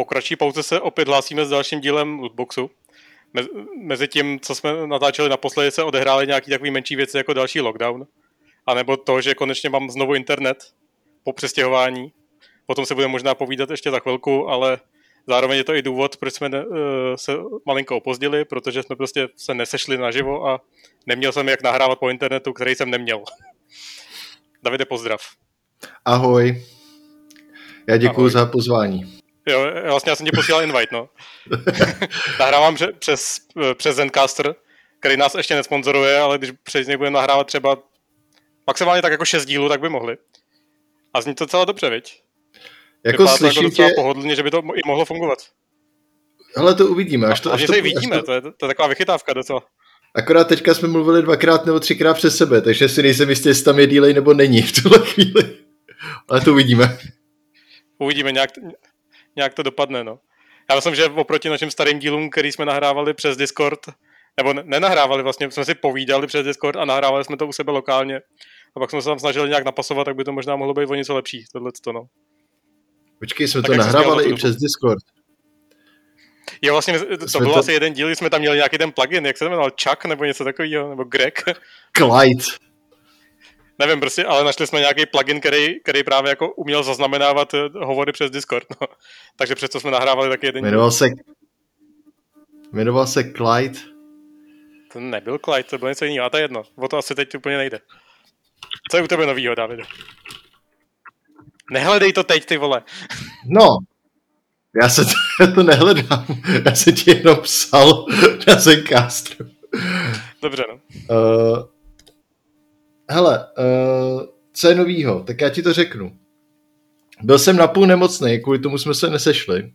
Po kratší pauze se opět hlásíme s dalším dílem Lootboxu. Mezi tím, co jsme natáčeli naposledy, se odehrály nějaké takové menší věci jako další lockdown. A nebo to, že konečně mám znovu internet po přestěhování. O tom se budeme možná povídat ještě za chvilku, ale zároveň je to i důvod, proč jsme se malinko opozdili, protože jsme prostě se nesešli naživo a neměl jsem jak nahrávat po internetu, který jsem neměl. Davide, pozdrav. Ahoj. Já děkuju za pozvání. Jo, vlastně já jsem ti posílal invite, no. Nahrávám přes Zencastr, který nás ještě nesponzoruje, ale když přes něj budeme nahrávat třeba maximálně tak jako 6 dílů, tak by mohli. A zní to celá dobře, viď? Jako slyším jako tě... pohodlně, že by to i mohlo fungovat. Hele, to uvidíme. To je taková vychytávka docela. Akorát teďka jsme mluvili 2x nebo 3x přes sebe, takže si nejsem jistý, jestli tam je delay nebo není v tuhle chvíli. Ale to uvidíme. Uvidíme, nějak to dopadne, no. Já myslím, že oproti našim starým dílům, který jsme nahrávali přes Discord, nebo nenahrávali vlastně, jsme si povídali přes Discord a nahrávali jsme to u sebe lokálně. A pak jsme se tam snažili nějak napasovat, tak by to možná mohlo být o něco lepší, tohleto, no. Počkej, jsme tak to nahrávali i přes Discord. Jo, vlastně to byl asi jeden díl, jsme tam měli nějaký ten plugin, jak se to jmenoval, Chuck nebo něco takového, nebo Greg. Clyde. Nevím, prostě, ale našli jsme nějaký plugin, který právě jako uměl zaznamenávat hovory přes Discord. No. Takže přesto jsme nahrávali taky jeden díl. Jmenoval se Clyde. To nebyl Clyde, to bylo něco jiného, a to je jedno. O to asi teď úplně nejde. Co je u tebe novýho, Davidu? Nehledej to teď, ty vole. No, já to nehledám. Já jsem ti jenom psal na Zencastru. Dobře, no. Hele, co je novýho? Tak já ti to řeknu. Byl jsem napůl nemocnej, kvůli tomu jsme se nesešli.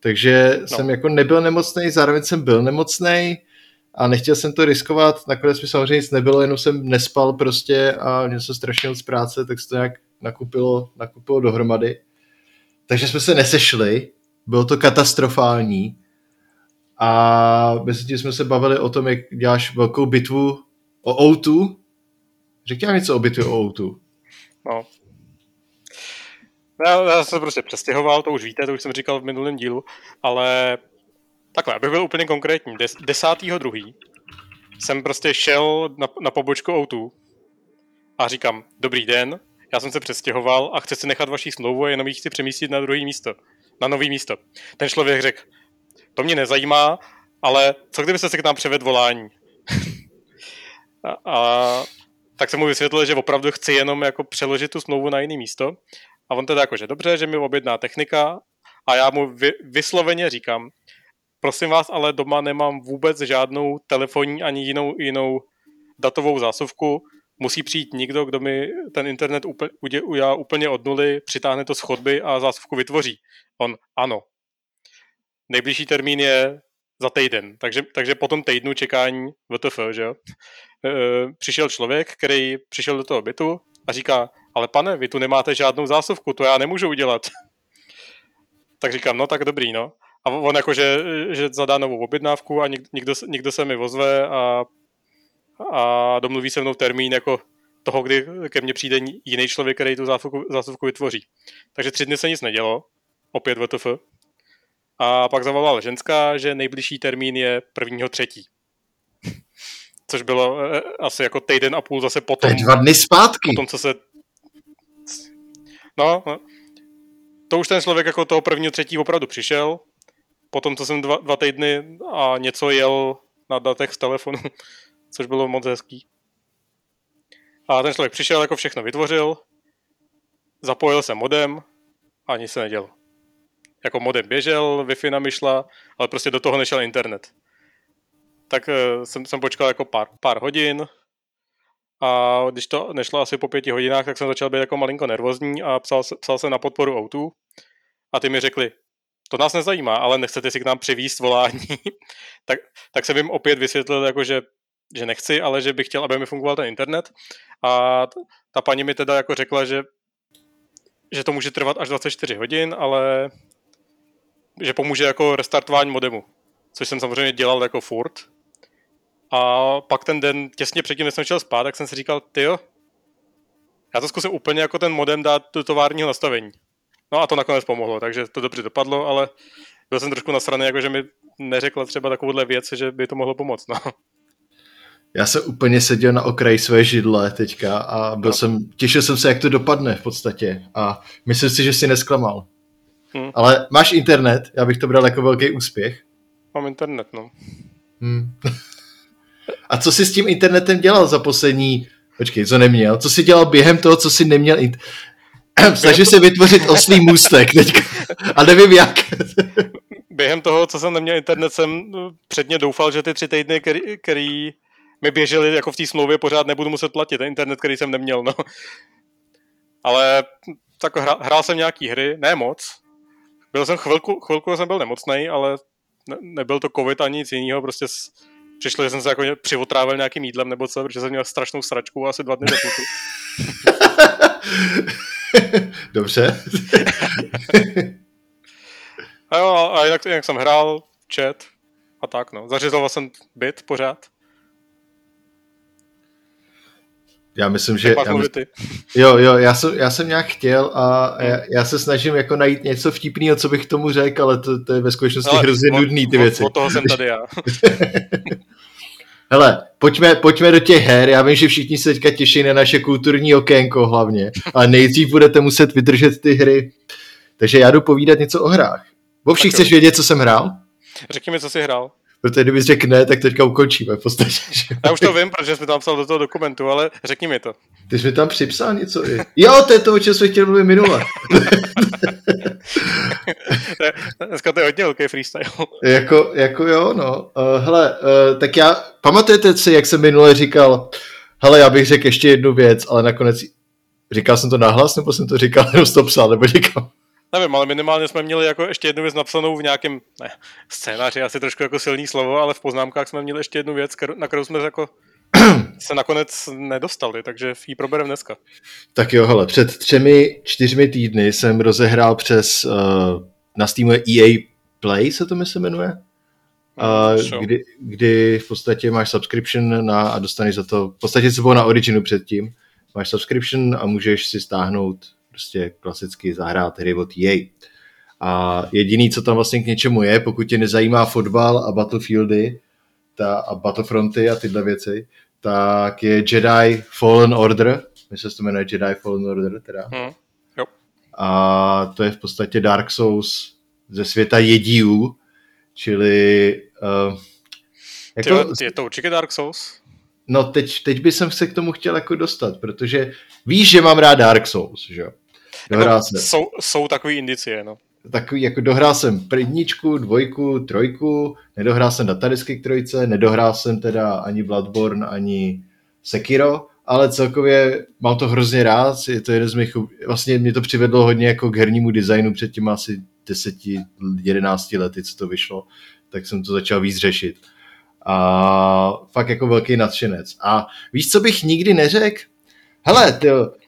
Takže jsem jako nebyl nemocnej, zároveň jsem byl nemocnej a nechtěl jsem to riskovat. Nakonec mi samozřejmě nic nebylo, jenom jsem nespal prostě a měl jsem strašně moc práce, tak se to nějak nakupilo dohromady. Takže jsme se nesešli, bylo to katastrofální a mezi tím jsme se bavili o tom, jak děláš velkou bitvu o O2. Řekl něco o bitvě o O2? No. Já jsem prostě přestěhoval, to už víte, to už jsem říkal v minulém dílu, ale takhle, abych byl úplně konkrétní. 10.2. jsem prostě šel na pobočku O2 a říkám, dobrý den, já jsem se přestěhoval a chci si nechat vaši smlouvu a jenom ji chci přemístit na nový místo. Ten člověk řekl, to mě nezajímá, ale co kdybyste se k nám převedl volání? a tak jsem mu vysvětlil, že opravdu chci jenom jako přeložit tu smlouvu na jiné místo. A on teda jakože dobře, že mi objedná technika a já mu vysloveně říkám, prosím vás, ale doma nemám vůbec žádnou telefonní ani jinou datovou zásuvku. Musí přijít někdo, kdo mi ten internet udělá úplně od nuly, přitáhne to z chodby a zásuvku vytvoří. On, ano. Nejbližší termín je za týden, takže po tom týdnu čekání WTF, že jo? Přišel člověk, který přišel do toho bytu a říká, ale pane, vy tu nemáte žádnou zásuvku, to já nemůžu udělat. Tak říkám, no tak dobrý, no. A on jakože že zadá novou objednávku a někdo se mi ozve a domluví se mnou termín jako toho, kdy ke mně přijde jiný člověk, který tu zásuvku vytvoří. Takže 3 dny se nic nedělo, opět WTF. A pak zavolala ženská, že nejbližší termín je 1.3. Což bylo asi jako týden a půl zase potom. 2 dny zpátky. Potom, co se... No. To už ten člověk jako toho 1.3. opravdu přišel. Potom, co jsem 2 týdny a něco jel na datech z telefonu, což bylo moc hezký. A ten člověk přišel, jako všechno vytvořil, zapojil se modem a nic se nedělo. Jako modem běžel, Wi-Fi na myšla, ale prostě do toho nešel internet. Tak jsem počkal jako pár hodin a když to nešlo asi po 5 hodinách, tak jsem začal být jako malinko nervózní a psal jsem na podporu O2 a ty mi řekli, to nás nezajímá, ale nechcete si k nám přivést volání. tak jsem jim opět vysvětlil, jako že nechci, ale že bych chtěl, aby mi fungoval ten internet. A ta paní mi teda jako řekla, že to může trvat až 24 hodin, ale že pomůže jako restartování modemu. Což jsem samozřejmě dělal jako furt. A pak ten den, těsně předtím, než jsem šel spát, tak jsem si říkal, tyjo, já to zkusím úplně jako ten modem dát do továrního nastavení. No a to nakonec pomohlo, takže to dobře dopadlo, ale byl jsem trošku nasraný, jakože mi neřekla třeba takovouhle věc, že by to mohlo pomoct, no. Já jsem úplně seděl na okraji své židle teďka a byl těšil jsem se, jak to dopadne v podstatě a myslím si, že jsi nesklamal. Ale máš internet, já bych to bral jako velký úspěch. Mám internet, no. A co jsi s tím internetem dělal za poslední... Počkej, co neměl? Co jsi dělal během toho, co jsi neměl internet? Snažím se vytvořit oslý můstek teďka. A nevím jak. Během toho, co jsem neměl internet, jsem předně doufal, že ty 3 týdny, který mi běžely jako v té smlouvě, pořád nebudu muset platit. Ten internet, který jsem neměl, no. Ale tak hrál jsem nějaký hry, ne moc. Byl jsem chvilku jsem byl nemocnej, ale nebyl to covid ani nic jiného, prostě přišlo, že jsem se jako přivotrávil nějakým jídlem nebo co, protože jsem měl strašnou sračku asi 2 dny za půlku. Dobře. A jo, a jinak jsem hrál, chat a tak, no. Zařizoval jsem byt pořád. Já myslím, že... Já jsem nějak chtěl a já se snažím jako najít něco vtipného, co bych tomu řekl, ale to je ve skutečnosti hrozně nudný ty věci. Od toho jsem tady já. Hele, pojďme do těch her, já vím, že všichni se teďka těší na naše kulturní okénko hlavně, ale nejdřív budete muset vydržet ty hry, takže já jdu povídat něco o hrách. Vovšich chceš vědět, co jsem hrál? Řekni mi, co jsi hrál. Protože kdyby řekl ne, tak teďka ukončíme v podstatě. Já už to vím, protože jsi tam psal do toho dokumentu, ale řekni mi to. Ty jsi mi tam připsal něco i. Jo, to je to, o čem jsme chtěli mluvit minule. Dneska to je hodně velký freestyle. Jako jo, no. Hele, tak já, pamatujete si, jak jsem minule říkal, hele, já bych řekl ještě jednu věc, ale nakonec, říkal jsem to nahlas, nebo jsem to říkal, jenom to psal, nebo říkal. Nevím, ale minimálně jsme měli jako ještě jednu věc napsanou v nějakém scénáři, asi trošku jako silný slovo, ale v poznámkách jsme měli ještě jednu věc, na kterou jsme jako se nakonec nedostali, takže ji probereme dneska. Tak jo, hele, před 3-4 týdny jsem rozehrál přes, na Steamu EA Play, se to myslím jmenuje, kdy v podstatě máš subscription a dostaneš za to, v podstatě co bylo na Originu předtím, máš subscription a můžeš si stáhnout prostě klasicky zahrát hry od EA. A jediný, co tam vlastně k něčemu je, pokud tě nezajímá fotbal a Battlefieldy a Battlefronty a tyhle věci, tak je Jedi Fallen Order. Myslím, že to jmenuje Jedi Fallen Order teda. Jo. A to je v podstatě Dark Souls ze světa Jediů, čili... jako... je to určitě Dark Souls? No teď bych se k tomu chtěl jako dostat, protože víš, že mám rád Dark Souls, že jo? Jako jsou takový indicie, no. Takový, jako dohrál jsem 1, 2, 3, nedohrál jsem datadisky k 3, nedohrál jsem teda ani Bloodborne, ani Sekiro, ale celkově mám to hrozně rád, je to jeden z mých, vlastně mě to přivedlo hodně jako k hernímu designu před těma asi 10, 11 lety, co to vyšlo, tak jsem to začal víc řešit. A fakt jako velký nadšenec. A víš, co bych nikdy neřekl? Hele,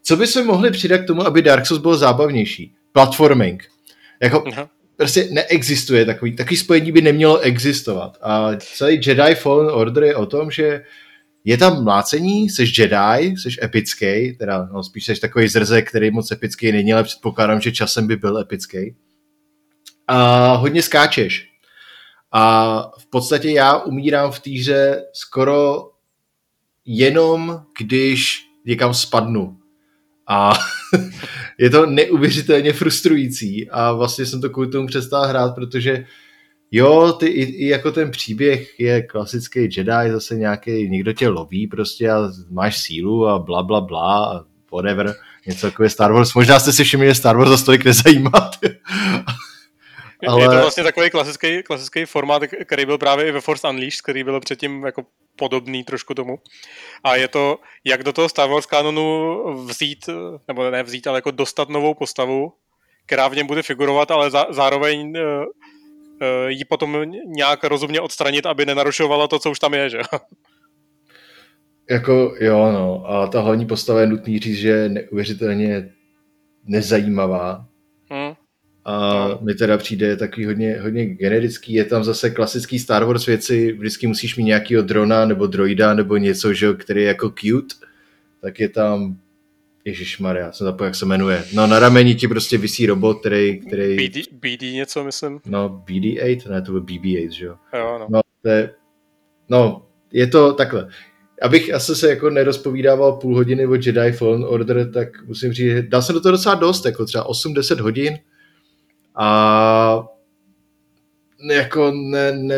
co bychom mohli přidat k tomu, aby Dark Souls byl zábavnější? Platforming. Jako prostě neexistuje takový spojení by nemělo existovat. A celý Jedi Fallen Order je o tom, že je tam mlácení, seš Jedi, seš epický, teda no, spíš seš takový zrzek, který moc epický není, ale předpokládám, že časem by byl epický. A hodně skáčeš. A v podstatě já umírám v té hře skoro jenom, když někam spadnu. A je to neuvěřitelně frustrující a vlastně jsem to kvůli tomu přestal hrát, protože jo, i jako ten příběh je klasický Jedi, zase nějaký, někdo tě loví prostě a máš sílu a bla bla bla a whatever, něco takové Star Wars. Možná jste si všimli, že Star Wars za tolik nezajímá. Ale... je to vlastně takový klasický formát, který byl právě i ve Force Unleashed, který byl předtím jako podobný trošku tomu. A je to, jak do toho Star Wars kanonu vzít, nebo ne vzít, ale jako dostat novou postavu, která v něm bude figurovat, ale zároveň ji potom nějak rozumně odstranit, aby nenarušovala to, co už tam je, že? Jako jo, no. A ta hlavní postava je nutný říct, že je neuvěřitelně nezajímavá. A mi teda přijde takový hodně generický, je tam zase klasický Star Wars věci, vždycky musíš mít nějakýho drona nebo droida nebo něco, že, který je jako cute, tak je tam Ježišmarja, jsem zapomněl, jak se jmenuje. No, na rameni ti prostě visí robot, který... BD něco, myslím. No, BD-8? Ne, to byl BB-8, že jo? Jo, no. Je to takhle. Abych asi se jako nerozpovídával půl hodiny o Jedi Fallen Order, tak musím říct, dal jsem do toho docela dost, jako třeba 8-10 hodin a jako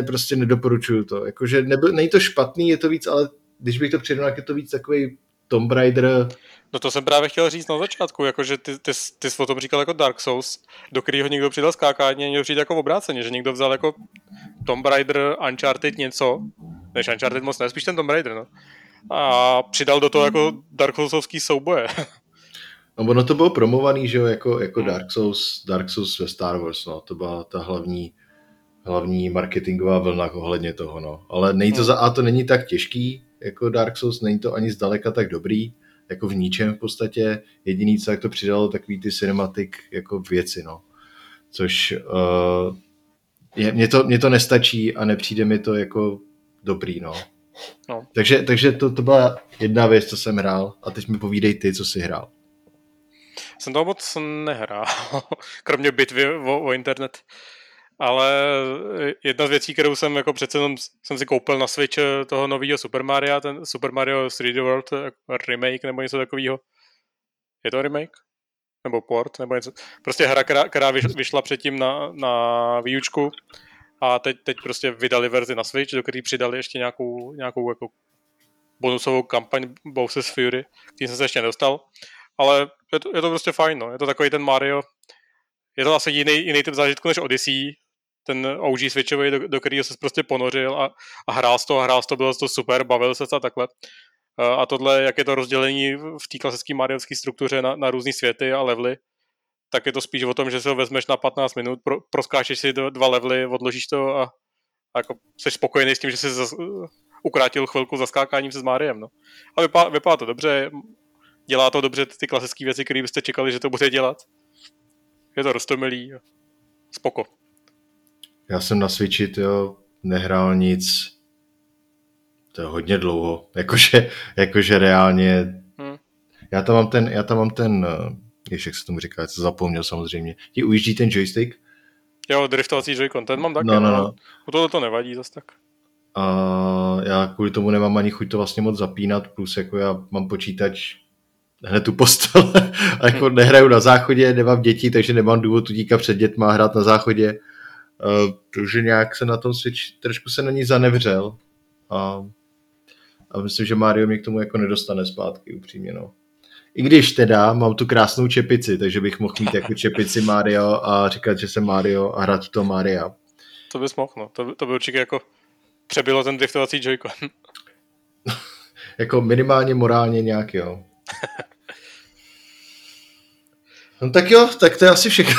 prostě nedoporučuju to. Jakože není to špatný, je to víc, ale když bych to přirovnal, je to víc takovej Tomb Raider. No to jsem právě chtěl říct na začátku, jakože ty jsi o tom říkal jako Dark Souls, do kterého někdo přidal skákání a někdo přijde jako obráceně, že někdo vzal jako Tomb Raider, Uncharted něco, než Uncharted moc ne, spíš ten Tomb Raider, no. A přidal do toho jako Dark Soulsovský souboje. No ono to bylo promovaný, že jo, jako Dark Souls ve Star Wars, no, to byla ta hlavní marketingová vlna ohledně toho, no. Ale není to to není tak těžký, jako Dark Souls, není to ani zdaleka tak dobrý, jako v ničem v podstatě, jediný co, jak to přidalo, takový ty cinematic jako věci, no. Což mě to nestačí a nepřijde mi to jako dobrý, no. Takže to byla jedna věc, co jsem hrál a teď mi povídej ty, co jsi hrál. Jsem toho moc nehrál, kromě bitvy o internet. Ale jedna z věcí, kterou jsem jako přece jsem si koupil na Switch toho nového Super Maria, ten Super Mario 3D World remake nebo něco takového. Je to remake? Nebo port? Nebo něco. Prostě hra, která vyšla předtím na Wii Učku a teď prostě vydali verzi na Switch, do které přidali ještě nějakou jako bonusovou kampaň Bowser's Fury, který jsem se ještě nedostal. Ale je to prostě fajn, no. Je to takový ten Mario. Je to asi jiný typ zážitku než Odyssey, ten OG Switchový, do kterého se prostě ponořil a hrál to, bylo to super, bavil se a takhle. A tohle, jak je to rozdělení v té klasické mariovské struktuře na různý světy a levely, tak je to spíš o tom, že se ho vezmeš na 15 minut, proskáčeš si dva levely, odložíš to a jako jsi spokojený s tím, že jsi ukrátil chvilku za skákáním se s Mariem. No. A vypadá to dobře, dělá to dobře ty klasické věci, které byste čekali, že to bude dělat. Je to roztomilý, spoko. Já jsem na Switchi, tyjo, nehrál nic, to je hodně dlouho, jakože reálně, já tam mám ten, jak se tomu říká, co zapomněl samozřejmě, ti ujíždí ten joystick. Jo, driftovací joycon, ten mám taky, no. U tohle to nevadí zas tak. A já kvůli tomu nemám ani chuť to vlastně moc zapínat, plus jako já mám počítač hned tu postel a jako nehraju na záchodě, nemám děti, takže nemám důvod tudíka před dětma hrát na záchodě. Takže nějak se na tom Switch, trošku se na ní zanevřel a myslím, že Mario mě k tomu jako nedostane zpátky, upřímně, no. I když teda mám tu krásnou čepici, takže bych mohl mít jako čepici Mario a říkat, že jsem Mario a hrát to Maria. To bys mohl, no. To by určitě jako přebylo ten driftovací Joy-Con. Jako minimálně morálně nějak, jo. No tak jo, tak to je asi všechno.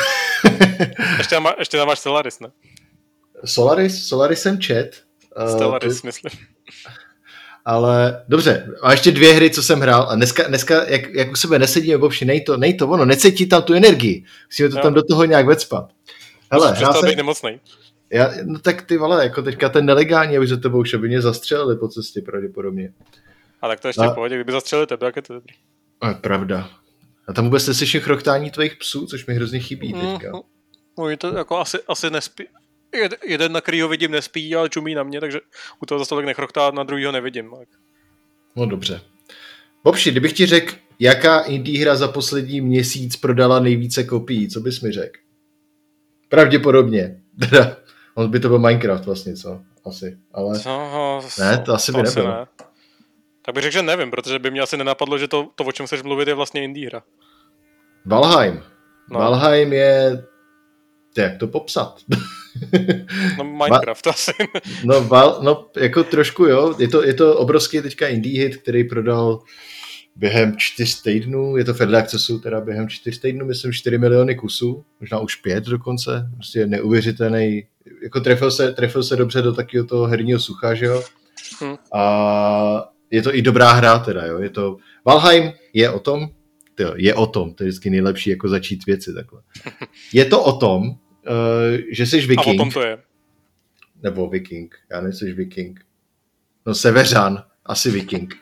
ještě tam máš Solaris, ne? Solaris jsem čet. Stellaris, myslím. Ale dobře, a ještě dvě hry, co jsem hrál a dneska jak u sebe nesedíme, bobši, nej to ono, necítí tam tu energii. Musíme to tam do toho nějak vecpat. Hele, přestal být nemocnej. No tak ty vole, jako teďka ten nelegální, aby se tebou už aby mě zastřelili po cestě pravděpodobně. A tak to ještě v pohodě, kdyby zastřelili tebe, jak je to dobrý. A pravda. A tam vůbec neslyším chrochtání tvojich psů, což mi hrozně chybí teďka. Oni to jako asi nespí. Jeden, na kterýho vidím, nespí, ale čumí na mě, takže u toho zase tolik nechrochtá, na druhýho nevidím. Tak. No dobře. Bobši, kdybych ti řekl, jaká indie hra za poslední měsíc prodala nejvíce kopií, co bys mi řekl? Pravděpodobně. On by to byl Minecraft vlastně, co? Asi. Ale... Ne, to asi by nebylo. Ne. Tak bych řekl, že nevím, protože by mě asi nenapadlo, že to o čem chceš mluvit, je vlastně indie hra. Valheim. No. Valheim je... Jak to popsat? No Minecraft asi. No jako trošku jo. Je to obrovský teďka indie hit, který prodal během 4 týdnů, je to v redakcesu, teda během 4 týdnů, myslím 4 miliony kusů, možná už 5 dokonce. Prostě neuvěřitelný. Jako trefil se dobře do takového toho herního sucha, že jo? A... Je to i dobrá hra teda, jo, je to... Valheim je o tom, to je vždycky nejlepší jako začít věci takhle. Je to o tom, že jsi viking. A o tom to je. Nebo viking, já nejsem viking. No seveřan, asi viking.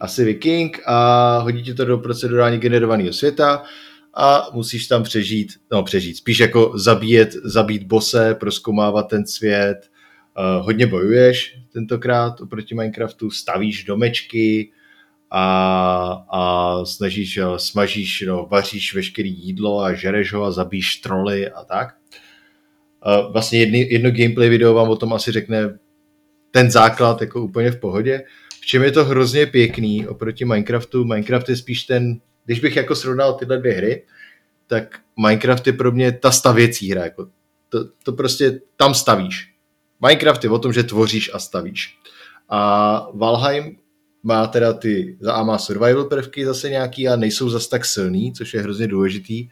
asi viking a hodí ti to do procedurálně generovaného světa a musíš tam přežít, spíš jako zabít bose, prozkoumávat ten svět, hodně bojuješ tentokrát oproti Minecraftu, stavíš domečky a snažíš, smažíš, vaříš veškerý jídlo a žereš ho a zabíš troly a tak. Vlastně jedno gameplay video vám o tom asi řekne ten základ jako úplně v pohodě. V čem je to hrozně pěkný oproti Minecraftu? Minecraft je spíš ten, když bych jako srovnal tyhle dvě hry, tak Minecraft je pro mě ta stavěcí hra. Jako to prostě tam stavíš. Minecraft je o tom, že tvoříš a stavíš. A Valheim má teda má survival prvky zase nějaký a nejsou zase tak silný, což je hrozně důležitý.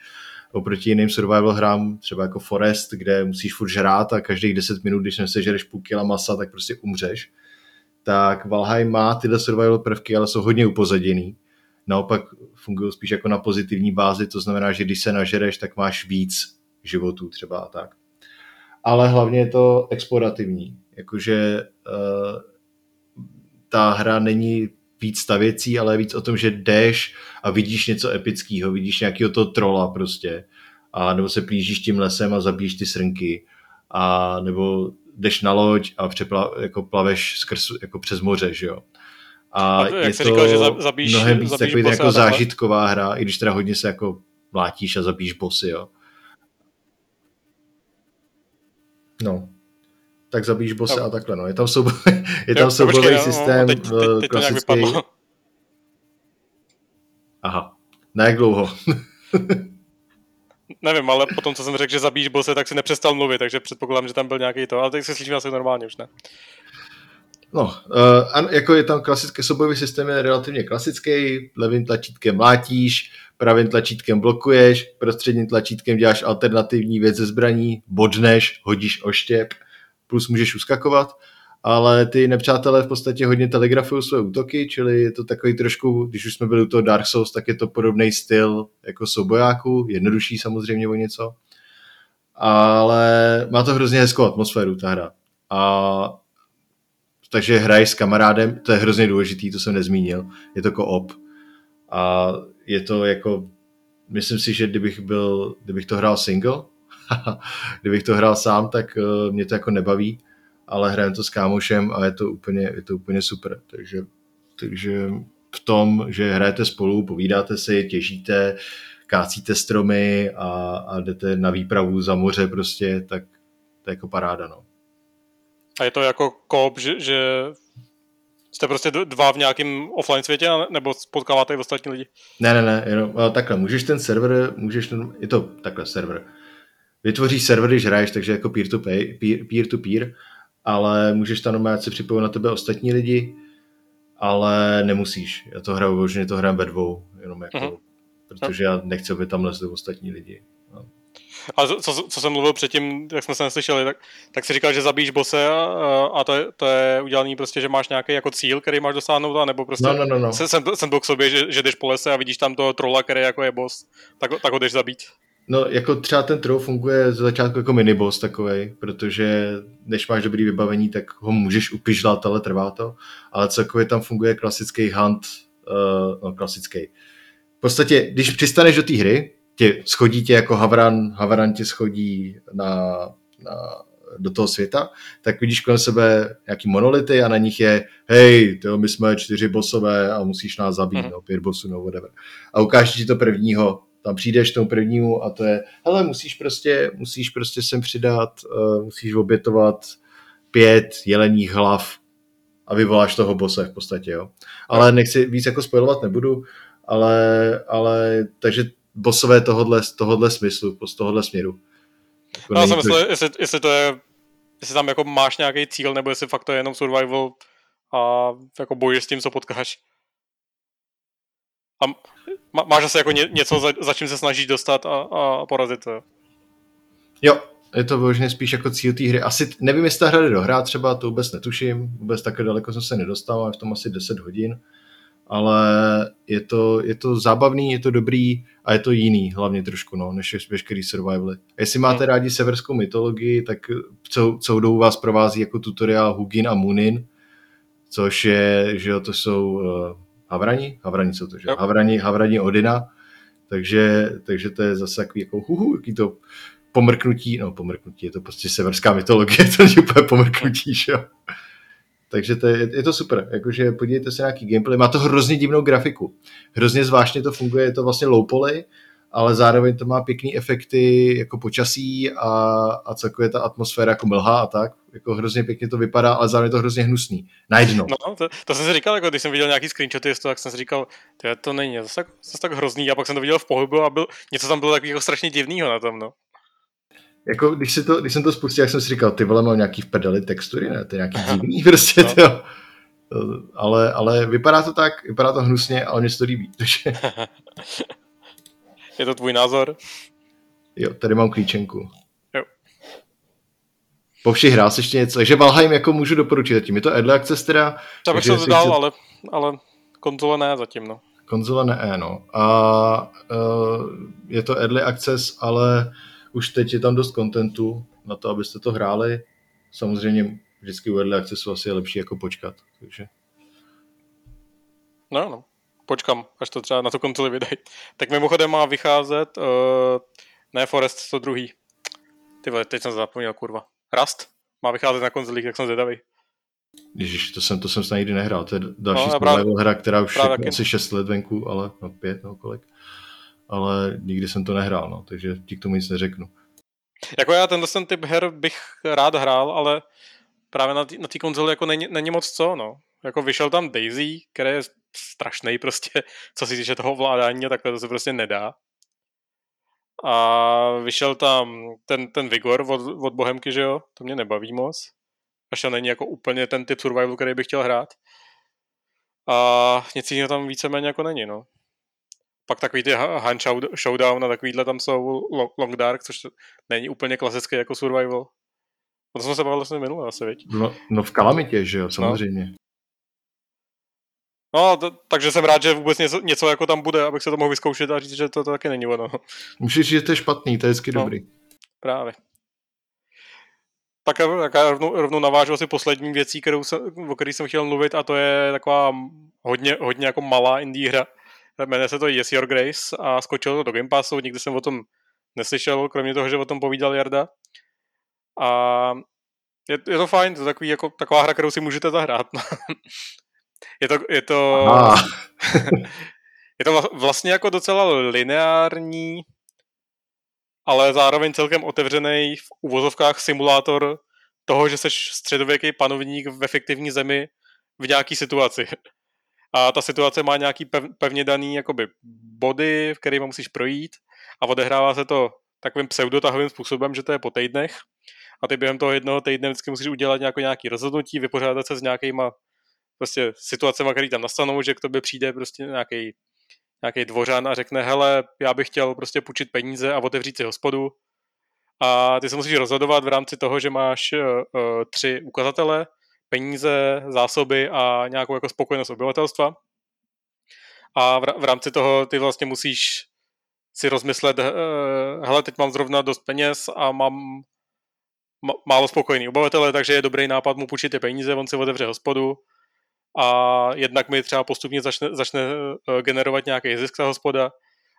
Oproti jiným survival hrám, třeba jako Forest, kde musíš furt žrát a každých 10 minut, když nesežereš půl kila masa, tak prostě umřeš. Tak Valheim má tyhle survival prvky, ale jsou hodně upozaděný. Naopak fungují spíš jako na pozitivní bázi, to znamená, že když se nažereš, tak máš víc životů třeba a tak. Ale hlavně je to explorativní, jakože ta hra není víc stavěcí, ale víc o tom, že jdeš a vidíš něco epického, vidíš nějakého toho trola prostě, a nebo se plížíš tím lesem a zabíjíš ty srnky, a nebo jdeš na loď a jako plaveš skrz, jako přes moře, že jo. A to, je to říkal, že mnohem víc takový jako zážitková hra, i když teda hodně se jako vlátíš a zabíjíš bossy, jo. No, tak zabíjíš bose a takhle, no. Je tam soubojový systém teď klasický. Aha, na jak dlouho? Nevím, ale potom, co jsem řekl, že zabíjíš bose, tak si nepřestal mluvit, takže předpokládám, že tam byl nějaký to, ale teď se slyším asi normálně už, ne? No, jako je tam klasický soubojový systém, je relativně klasický, levým tlačítkem látíš, pravým tlačítkem blokuješ, prostředním tlačítkem děláš alternativní věc ze zbraní, bodneš, hodíš oštěp, plus můžeš uskakovat, ale ty nepřátelé v podstatě hodně telegrafují své útoky, čili je to takový trošku, když už jsme byli u toho Dark Souls, tak je to podobný styl jako soubojáků, jednodušší samozřejmě o něco, ale má to hrozně hezkou atmosféru ta hra. Takže hraj s kamarádem, to je hrozně důležitý, to jsem nezmínil, je to co-op a je to jako, myslím si, že kdybych to hrál single, kdybych to hrál sám, tak mě to jako nebaví, ale hrajeme to s kámošem a je to úplně super, takže v tom, že hrajete spolu, povídáte si, těžíte, kácíte stromy a jdete na výpravu za moře prostě, tak to je jako paráda, no. A je to jako co-op, že jste prostě dva v nějakém offline světě, nebo spotkáváte i ostatní lidi? Ne, jenom takhle, server. Vytvoříš server, když hraješ, takže jako peer-to-peer, ale můžeš tam normálně se připojit na tebe ostatní lidi, ale nemusíš. Já to hraju, že to hrám ve dvou, jenom jako, protože já nechci, aby tam lezli ostatní lidi. No. A co jsem mluvil předtím, jak jsme se neslyšeli, tak si říkal, že zabíjíš bose a to je udělaný prostě, že máš nějaký jako cíl, který máš dosáhnout, a nebo prostě no. Jsem byl k sobě, že jdeš po lese a vidíš tam toho trola, který jako je boss, tak ho jdeš zabít. No, jako třeba ten troll funguje z začátku jako miniboss takovej, protože než máš dobrý vybavení, tak ho můžeš upižlat, ale trvá to. Ale celkově tam funguje klasický hunt, klasický. V podstatě, když přistaneš do té hry, schodí tě jako havran tě schodí do toho světa, tak vidíš kolem sebe nějaký monolity a na nich je hej, my jsme 4 bossové a musíš nás zabít, 5 bossů, whatever. A ukáže ti to prvního, tam přijdeš tomu prvnímu a to je, hele, musíš prostě sem přidat, musíš obětovat 5 jeleních hlav a vyvoláš toho bosse v podstatě, jo. Ale nechci víc jako spoilovat, nebudu, ale takže bossové tohodle smyslu, z tohodle směru. Jako já jsem myslel, jestli tam jako máš nějaký cíl, nebo jestli fakt to je jenom survival a jako bojuješ s tím, co potkáš. A máš asi jako něco, za čím se snažíš dostat a porazit to. Jo, je to vyloženě spíš jako cíl té hry. Asi nevím, jestli ta hra jde dohrát třeba, to vůbec netuším. Vůbec takhle daleko jsem se nedostal, ale v tom asi 10 hodin. Ale je to zábavný, je to dobrý a je to jiný hlavně trošku, no, než veškerý survivaly. Jestli máte rádi severskou mytologii, tak coudou vás provází jako tutoriál Hugin a Munin, což je, že jo, to jsou Havrani jsou to, že? Havrani Odina, takže to je zase takový jako jaký to pomrknutí, je to prostě severská mytologie, to je úplně pomrknutí, že jo. Takže to je to super, jakože podívejte se na nějaký gameplay, má to hrozně divnou grafiku, hrozně zvláštně to funguje, je to vlastně low poly, ale zároveň to má pěkný efekty jako počasí a celkově ta atmosféra jako mlha a tak, jako hrozně pěkně to vypadá, ale zároveň to hrozně hnusný, najednou. No, to jsem si říkal, jako když jsem viděl nějaký screenshoty z toho, tak jsem si říkal, to není zase tak hrozný, a pak jsem to viděl v pohybu a něco tam bylo takový jako strašně divnýho na tom, no. Jako, když jsem to spustil, jak jsem si říkal, ty vole, mám nějaký v prdeli textury, ne, to je nějaký divný prostě, no. To, ale vypadá to tak, vypadá to hnusně, ale mě se to líbí, takže... Je to tvůj názor? Jo, tady mám klíčenku. Jo. Po všech hrách ještě něco, takže Valheim jako můžu doporučit zatím, je to Early Access teda... Třeba bych se to dal, ale konzole ne zatím, no. Konzole ne, no. A je to Early Access, ale... Už teď je tam dost kontentu na to, abyste to hráli. Samozřejmě vždycky u Early Accessu asi je lepší jako počkat. Takže... No, počkám, až to třeba na tu konzoli vydají. Tak mimochodem má vycházet, ne Forest, to druhý. Ty vole, teď jsem zapomněl, kurva. Rust má vycházet na konzolích, jak jsem zvědavý. Ježiš, to jsem snad nikdy nehrál. To je další správná hra, která už je asi 6 let venku, ale no 5 nebo kolik. Ale nikdy jsem to nehrál, no, takže ti k tomu nic neřeknu. Jako já tenhle ten typ her bych rád hrál, ale právě na té konzoli jako není moc co, no. Jako vyšel tam Daisy, který je strašnej prostě, co si týče toho ovládání a takhle, to se prostě nedá. A vyšel tam ten Vigor od Bohemky, že jo, to mě nebaví moc. Až to není jako úplně ten typ survivalu, který bych chtěl hrát. A nic jiného tam víceméně jako není, no. Pak takový ty Han Showdown a takovýhle tam jsou Long Dark, což není úplně klasický jako survival. O to jsme se bavili vlastně minule asi, viď? No v Kalamitě, že jo, samozřejmě. No, takže jsem rád, že vůbec něco jako tam bude, abych se to mohl vyzkoušet a říct, že to taky není ono. Můžeš říct, že to je špatný, to je vždycky dobrý. Právě. Tak já rovnou navážu asi poslední věcí, o které jsem chtěl mluvit, a to je taková hodně jako malá indie hra. Jmenuje se to Yes Your Grace a skočilo to do Game Passu, nikdy jsem o tom neslyšel, kromě toho, že o tom povídal Jarda. A je to fajn, to je taková hra, kterou si můžete zahrát. Je to vlastně jako docela lineární, ale zároveň celkem otevřený v uvozovkách simulátor toho, že seš středověký panovník ve fiktivní zemi v nějaký situaci. A ta situace má nějaký pevně daný jakoby body, v kterým musíš projít, a odehrává se to takovým pseudotahovým způsobem, že to je po týdnech. A ty během toho jednoho týdne vždycky musíš udělat nějaké rozhodnutí, vypořádat se s nějakýma prostě situacema, které tam nastanou, že k tobě přijde prostě nějaký dvořan a řekne, hele, já bych chtěl prostě půjčit peníze a otevřít si hospodu. A ty se musíš rozhodovat v rámci toho, že máš 3 ukazatele, peníze, zásoby a nějakou jako spokojenost obyvatelstva. A v rámci toho ty vlastně musíš si rozmyslet, hele, teď mám zrovna dost peněz a mám málo spokojený obyvatele, takže je dobrý nápad mu půjčit ty peníze, on si otevře hospodu a jednak mi třeba postupně začne generovat nějaký zisk ta hospoda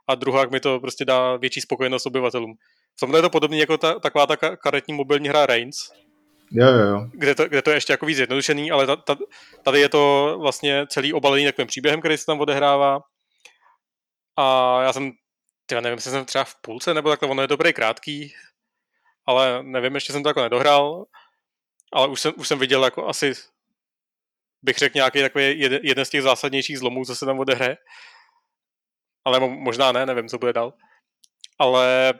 a druhák mi to prostě dá větší spokojenost obyvatelům. V tomhle je to podobný jako taková ta karetní mobilní hra Reigns, Jo. Kde to je ještě jako víc zjednodušený, ale tady je to vlastně celý obalený takovým příběhem, který se tam odehrává. A já jsem, nevím, jestli jsem třeba v půlce, nebo takhle, ono je dobrý krátký, ale nevím, ještě jsem to jako nedohrál, ale už jsem viděl jako asi, bych řekl, nějaký takový jeden z těch zásadnějších zlomů, co se tam odehraje. Ale možná ne, nevím, co bude dál. Ale...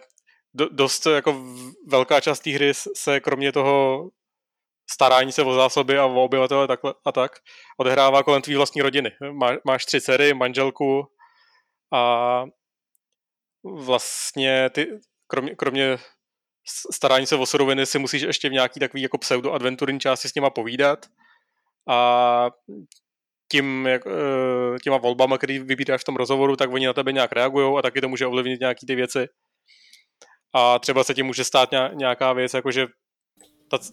Dost jako velká část té hry se kromě toho starání se o zásoby a o obyvatele takhle a tak odehrává kolem tvý vlastní rodiny. Máš 3 dcery, manželku a vlastně ty kromě starání se o suroviny si musíš ještě v nějaký takový jako pseudoadventurní části s nima povídat a těma volbama, který vybíráš v tom rozhovoru, tak oni na tebe nějak reagujou a taky to může ovlivnit nějaký ty věci. A třeba se ti může stát nějaká věc, jakože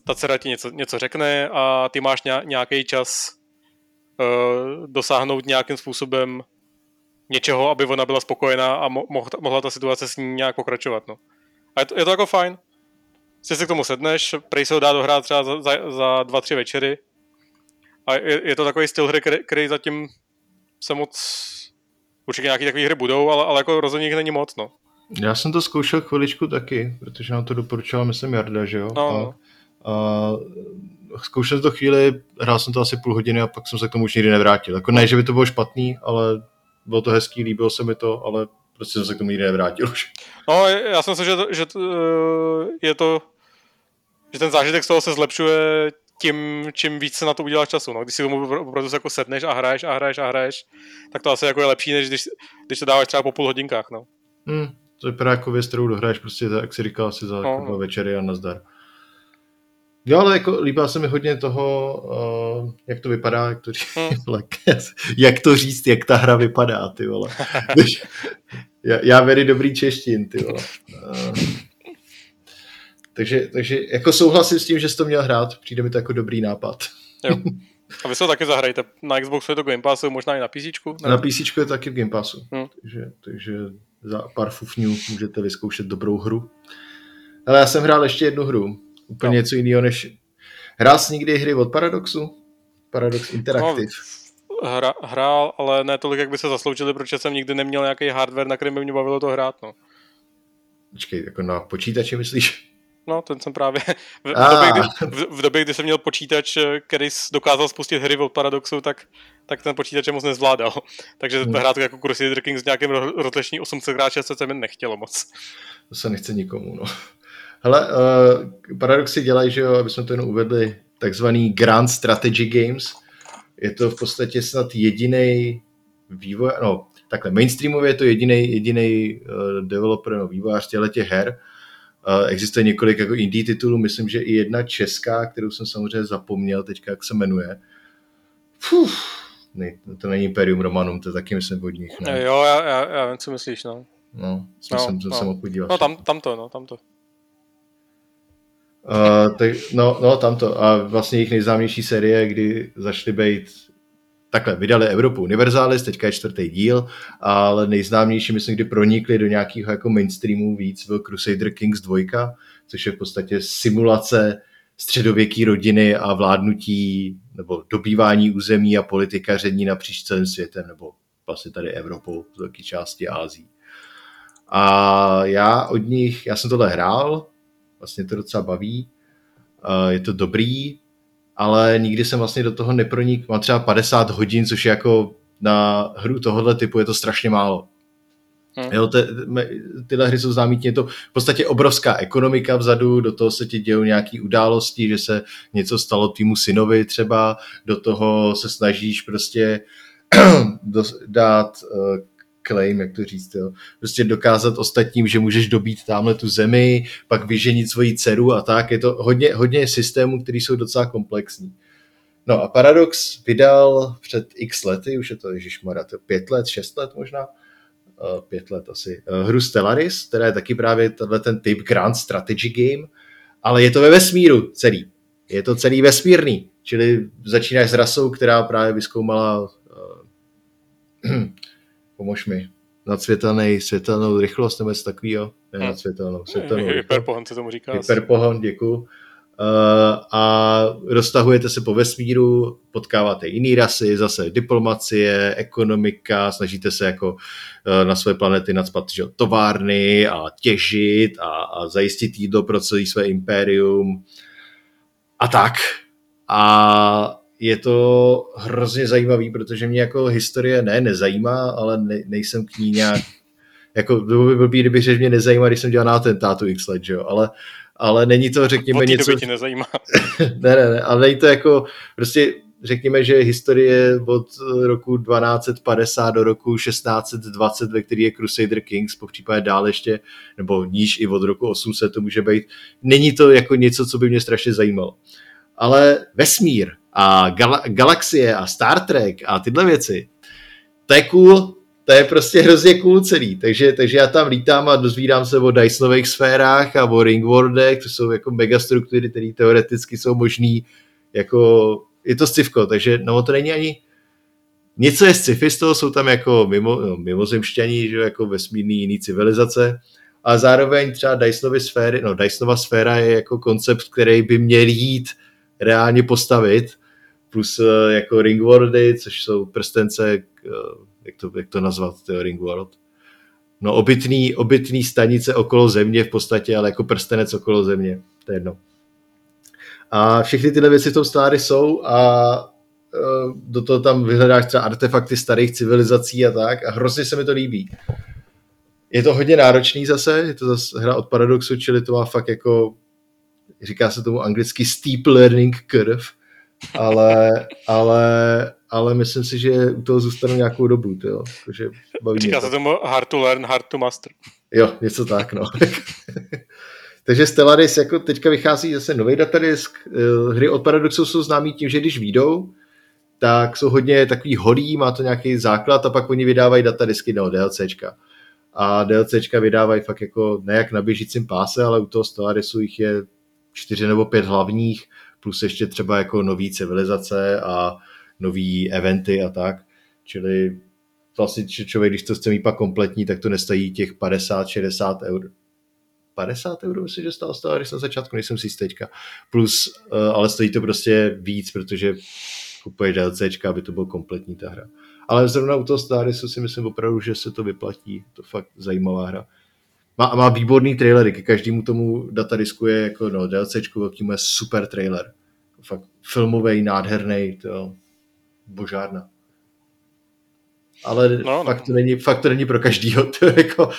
ta dcera ti něco řekne a ty máš nějaký čas dosáhnout nějakým způsobem něčeho, aby ona byla spokojená a mohla ta situace s ní nějak pokračovat. No. A je to jako fajn. Si se k tomu sedneš, prej se ho dá dohrát třeba za 2-3 večery. A je to takový styl hry, který zatím se moc... Určitě nějaké takové hry budou, ale jako rozhodně jich není moc, no. Já jsem to zkoušel chviličku taky, protože nám to doporučila, myslím, Jarda, že jo? No. A zkoušel jsem to chvíli, hrál jsem to asi půl hodiny a pak jsem se k tomu už nikdy nevrátil. Jako ne, že by to bylo špatný, ale bylo to hezký, líbilo se mi to, ale prostě jsem se k tomu nikdy nevrátil už. No, já si myslím, že ten zážitek z toho se zlepšuje tím, čím víc se na to uděláš času. No. Když si tomu opravdu jako sedneš a hraješ, tak to asi jako je lepší, než když to dáváš třeba po půl hodinkách. No. To vypadá jako věc, kterou dohraješ prostě, jak si říkal, asi za no. večery a nazdar. Jo, ale jako líbá se mi hodně toho, jak to vypadá, jak ta hra vypadá, ty vole. Já věřím dobrý češtin, ty vole. Takže jako souhlasím s tím, že jsi to měl hrát, přijde mi to jako dobrý nápad. Jo. A vy se ho taky zahrajte, na Xboxu je to Game Passu, možná i na PCčku? Ne? Na PCčku je taky v Game Passu, takže za pár fufňů můžete vyzkoušet dobrou hru. Ale já jsem hrál ještě jednu hru, úplně no. něco jiného než... Hrál jsi někdy hry od Paradoxu? Paradox Interactive. No, hrál, ale ne tolik, jak by se zasloužili, protože jsem nikdy neměl nějaký hardware, na kterém by mě bavilo to hrát, no. Počkej, jako na počítači myslíš? No, ten jsem právě... V době, kdy jsem měl počítač, který dokázal spustit hry od Paradoxu, tak ten počítač moc nezvládal. Takže hrát jako Crusader Kings s nějakým rozlišení 800x6 se mi nechtělo moc. To se nechce nikomu, no. Hele, Paradoxy dělají, že jo, aby jsme to jenom uvedli, takzvaný Grand Strategy Games. Je to v podstatě snad jedinej vývoj... No, takhle, mainstreamově je to jedinej developer, no, vývojář těchto her. Existuje několik jako indie titulů, myslím, že i jedna česká, kterou jsem samozřejmě zapomněl teďka, jak se jmenuje. Ne, to není Imperium Romanum, to taky myslím od nich. Ne? Jo, já vím, co myslíš, no. No, jsem mohl podívat. No, tamto. Tamto. A vlastně jejich nejznámější série, kdy začaly být takhle, vydali Evropu Universalis, teďka je 4. díl, ale nejznámější, myslím, kdy pronikli do nějakého jako mainstreamu víc, byl Crusader Kings 2, což je v podstatě simulace středověké rodiny a vládnutí nebo dobývání území a politikaření napříč celým světem, nebo vlastně tady Evropou, z velké části Ázií. A já jsem tohle hrál, vlastně to docela baví, je to dobrý, ale nikdy jsem vlastně do toho nepronikl. Mám třeba 50 hodin, což je jako na hru tohohle typu je to strašně málo. Jo, tyhle hry jsou známítně to v podstatě obrovská ekonomika vzadu, do toho se ti dějou nějaký události, že se něco stalo týmu synovi třeba, do toho se snažíš prostě dát claim, jak to říct, jo. Prostě dokázat ostatním, že můžeš dobít támhle tu zemi, pak vyženit svoji dceru a tak. Je to hodně systémů, které jsou docela komplexní. No a Paradox vydal před x lety, už je to, ježišmarja, 5 let, 6 let možná, 5 let asi, hru Stellaris, která je taky právě tenhle ten typ Grand Strategy Game, ale je to ve vesmíru celý. Je to celý vesmírný, čili začínáš s rasou, která právě vyskoumala pomož mi, světelnou rychlost, nebo něco takovýho, ne nadsvětelnou, světelnou. Hyperpohon se tomu říká. Hyperpohon, děkuju. A roztahujete se po vesmíru, potkáváte jiný rasy, zase diplomacie, ekonomika, snažíte se jako na své planety nacpat továrny a těžit a zajistit jídlo pro celé své impérium a tak. A je to hrozně zajímavý, protože mě jako historie nezajímá, ale nejsem k ní nějak, jako by blbý, kdybych řekl, mě nezajímá, když jsem dělal na atentátu x let, že jo, ale není to, řekněme, něco... Od té doby ti nezajímá. ne, ale není to jako, prostě řekněme, že historie od roku 1250 do roku 1620, ve který je Crusader Kings, popřípadě dál ještě, nebo níž i od roku 800 to může být, není to jako něco, co by mě strašně zajímalo. Ale vesmír a galaxie a Star Trek a tyhle věci, to je cool, to je prostě hrozně cool celý, takže já tam lítám a dozvídám se o Dysonových sférách a o Ringworldech, to jsou jako megastruktury, které teoreticky jsou možný, jako je to scivko, takže no to není ani Něco je sci-fi z toho, jsou tam jako mimozemšťaní, že jako vesmírný jiný civilizace, a zároveň třeba Dysonova sféra je jako koncept, který by měl jít reálně postavit, plus jako Ringworldy, což jsou prstence, jak to nazvat, Ringworld. No obytný stanice okolo země v podstatě, ale jako prstenec okolo země, to je jedno. A všechny tyhle věci v tom stáry jsou a do toho tam vyhledáš třeba artefakty starých civilizací a tak, a hrozně se mi to líbí. Je to hodně náročný zase, je to zase hra od Paradoxu, čili to má fakt jako, říká se tomu anglicky steep learning curve, ale myslím si, že u toho zůstanu nějakou dobu, jo. Jakože baví mě. Říká se tomu hard to learn, hard to master. Jo, něco tak, no. Takže Stellaris jako teďka vychází zase nový datadisk. Hry od Paradoxu jsou známý tím, že když výjdou, tak jsou hodně takový holý, má to nějaký základ a pak oni vydávají datadisky do DLCčka. A DLCčka vydávají fakt jako ne jak na běžícím páse, ale u toho Stellarisu jich je 4 nebo 5 hlavních, plus ještě třeba jako nový civilizace a nový eventy a tak. Čili vlastně člověk, když to chce mít pak kompletní, tak to nestají těch 50-60 eur. 50 eur myslím, že stál Stellaris na začátku, nejsem si teďka. Plus, ale stojí to prostě víc, protože kupuješ DLCčka, aby to bylo kompletní ta hra. Ale zrovna u toho Starisu si myslím opravdu, že se to vyplatí. To fakt zajímavá hra. Má výborný trailery. Ke každému tomu datadisku je jako no, DLCčku velký má super trailer. Fakt filmovej, nádherný, to božárna. Ale no. Fakt to není pro každýho. Jako,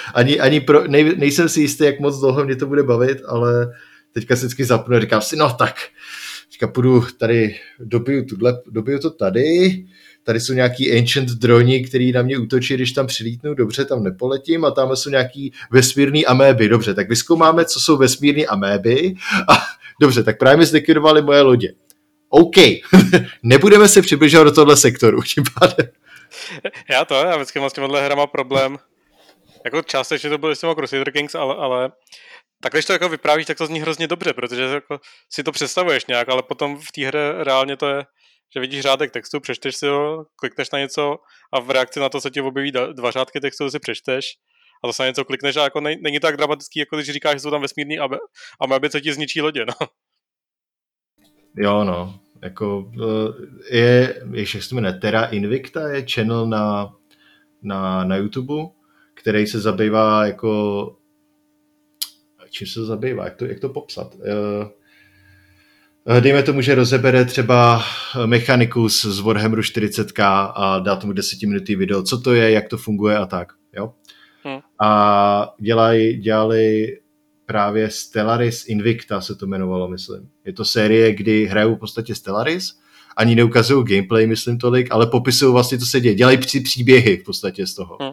ani pro, nejsem si jistý, jak moc dlouho mě to bude bavit, ale teďka se vždycky zapnu a říkám si, no tak, teďka půjdu tady, dobiju to tady, tady jsou nějaký ancient droni, který na mě útočí, když tam přilítnu, dobře, tam nepoletím, a tam jsou nějaký vesmírný améby, dobře, tak vyzkoumáme, co jsou vesmírný améby, a dobře, tak právě zlikvidovali moje lodě. OK, nebudeme se přibližovat do tohle sektoru, tím pádem. Já vždycky mám s těmhle hrama problém, jako částečně to bylo s těma Crusader Kings, ale tak když to jako vyprávíš, tak to zní hrozně dobře, protože jako si to představuješ nějak, ale potom v té hře reálně to je, že vidíš řádek textu, přečteš si ho, klikneš na něco a v reakci na to se ti objeví 2 řádky textu, si přečteš a zase na něco klikneš a jako není tak dramatický, jako když říkáš, že jsou tam vesmírný ameby, co ti zničí lodě, no. Jo, no. Jako je, ještě se jmenuje Terra Invicta, je channel na YouTube, který se zabývá jako... Čím se to zabývá? Jak to popsat? Dejme tomu, že rozebere třeba Mechanicus s Warhammeru 40k a dá tomu 10-minutý video, co to je, jak to funguje a tak. Jo? Hmm. A dělali právě Stellaris Invicta se to jmenovalo, myslím. Je to série, kdy hrajou v podstatě Stellaris, ani neukazují gameplay, myslím tolik, ale popisují vlastně, co se děje. Dělají příběhy v podstatě z toho. Hmm.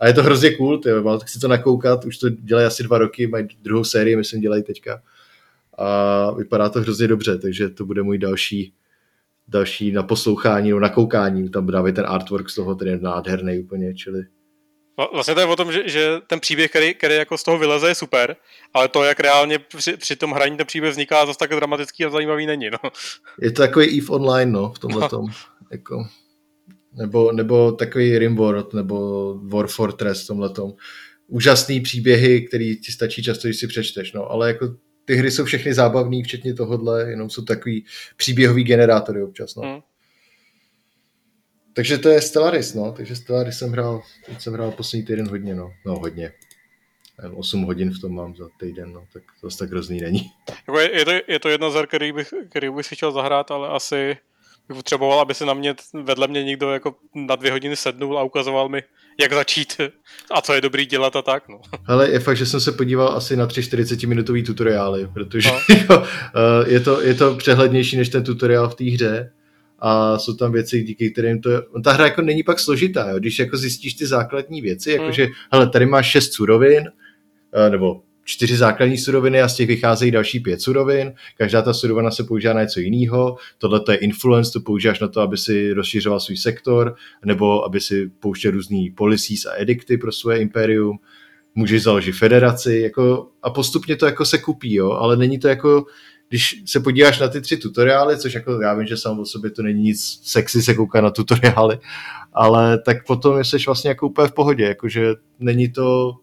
A je to hrozně cool, tyjo, tak si to nakoukat, už to dělají asi 2 roky, mají druhou sérii, myslím, dělají teďka. A vypadá to hrozně dobře, takže to bude můj další na poslouchání, no na koukání, tam právě ten artwork z toho, ten je nádherný úplně, čili... Vlastně to je o tom, že ten příběh, který jako z toho vyleze, je super, ale to, jak reálně při tom hraní ten příběh vzniká, zase tak dramatický a zajímavý není, no. Je to takový EVE Online, no, v tomhletom, jako... Nebo takový Rimworld, nebo War Fortress v tomhletom. Úžasný příběhy, který ti stačí často, když si přečteš, no, ale jako ty hry jsou všechny zábavný, včetně tohodle, jenom jsou takový příběhový generátory občas, no. Hmm. Takže to je Stellaris, no. Takže Stellaris jsem hrál poslední týden hodně, no. No, hodně. 8 hodin v tom mám za týden, no. Tak to zase tak hrozný není. Je to jedna z her, který bych si chtěl zahrát, ale asi bych potřeboval, aby se na mě, vedle mě někdo jako na 2 hodiny sednul a ukazoval mi, jak začít a co je dobrý dělat a tak, no. Hele, je fakt, že jsem se podíval asi na 3 40-minutový tutoriály, protože no. je to přehlednější než ten tutoriál v té hře a jsou tam věci, díky kterým to je... Ta hra jako není pak složitá, jo? Když jako zjistíš ty základní věci, jakože hele, tady máš 6 surovin, nebo 4 základní suroviny a z těch vycházejí další 5 surovin, každá ta surovina se používá na něco jiného, tohle to je influence, to používáš na to, aby si rozšířoval svůj sektor, nebo aby si pouštěl různý policies a edikty pro svoje imperium, můžeš založit federaci, jako, a postupně to jako se kupí, jo, ale není to jako, když se podíváš na ty 3 tutoriály, což jako já vím, že sám o sobě to není nic sexy se koukat na tutoriály, ale tak potom jsi vlastně jako úplně v pohodě, jakože není to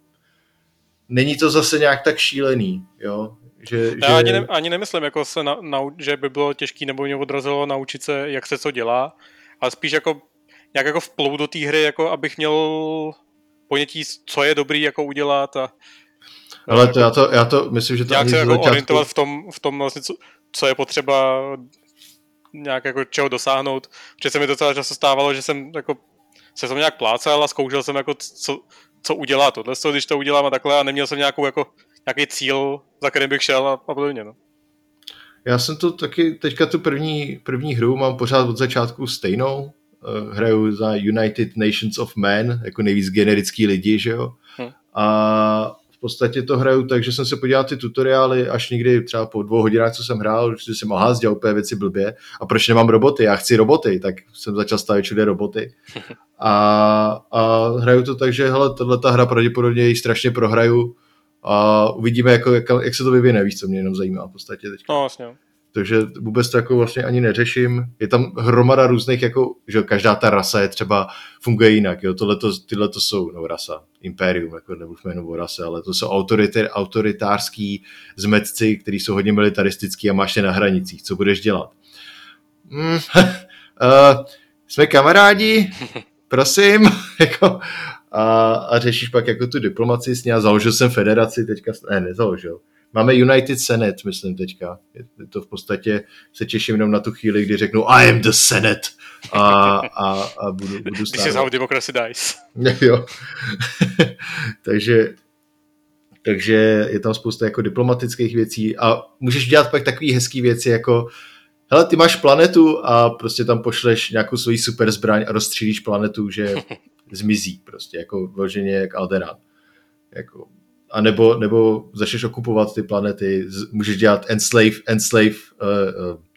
zase nějak tak šílený, jo. Já ani nemyslím, jako se že by bylo těžký nebo mě odrazilo naučit se, jak se co dělá, ale spíš jako nějak jako vplout do té hry, jako abych měl ponětí, co je dobrý jako udělat a ale to, já to myslím, že to nějak se jako orientovat v tom vlastně, co je potřeba nějak jako čeho dosáhnout. Protože se mi docela často stávalo, že jsem jako se jsem nějak plácal a zkoušel jsem jako co udělá tohle, když to udělám a takhle a neměl jsem nějaký cíl, za kterým bych šel a podobně, no. Já jsem to taky, teďka tu první hru mám pořád od začátku stejnou. Hraju za United Nations of Man, jako nejvíc generický lidi, že jo? A v podstatě to hraju tak, že jsem se podíval ty tutoriály až někdy třeba po 2 hodinách, co jsem hrál, že jsem aha, dělal úplně věci blbě. A proč nemám roboty? Já chci roboty, tak jsem začal stavět všude roboty. A hraju to tak, že hele, tato hra pravděpodobně ji strašně prohraju a uvidíme, jako, jak se to vyvine, víš, co mě jenom zajímá v podstatě teďka. No, vlastně. Takže vůbec to jako vlastně ani neřeším. Je tam hromada různých, jako, že každá ta rasa je třeba, funguje jinak. Jo? Tyhle to jsou, no rasa, imperium, jako nemluvme jenom o rase, ale to jsou autoritářský zmetci, který jsou hodně militaristický a máš je na hranicích. Co budeš dělat? Jsme kamarádi, prosím, jako... A řešíš pak jako tu diplomaci s ní a založil jsem federaci teďka, ne, nezaložil. Máme United Senate, myslím teďka. Je to v podstatě, se těším jenom na tu chvíli, kdy řeknu I am the Senate a budu stát. This is how democracy dies. Jo. takže je tam spousta jako diplomatických věcí a můžeš dělat pak takový hezký věci jako hele, ty máš planetu a prostě tam pošleš nějakou svoji super zbraň a rozstřílíš planetu, že zmizí prostě, jako vloženě jak Alderaan. Jako, a nebo začneš okupovat ty planety, můžeš dělat enslave,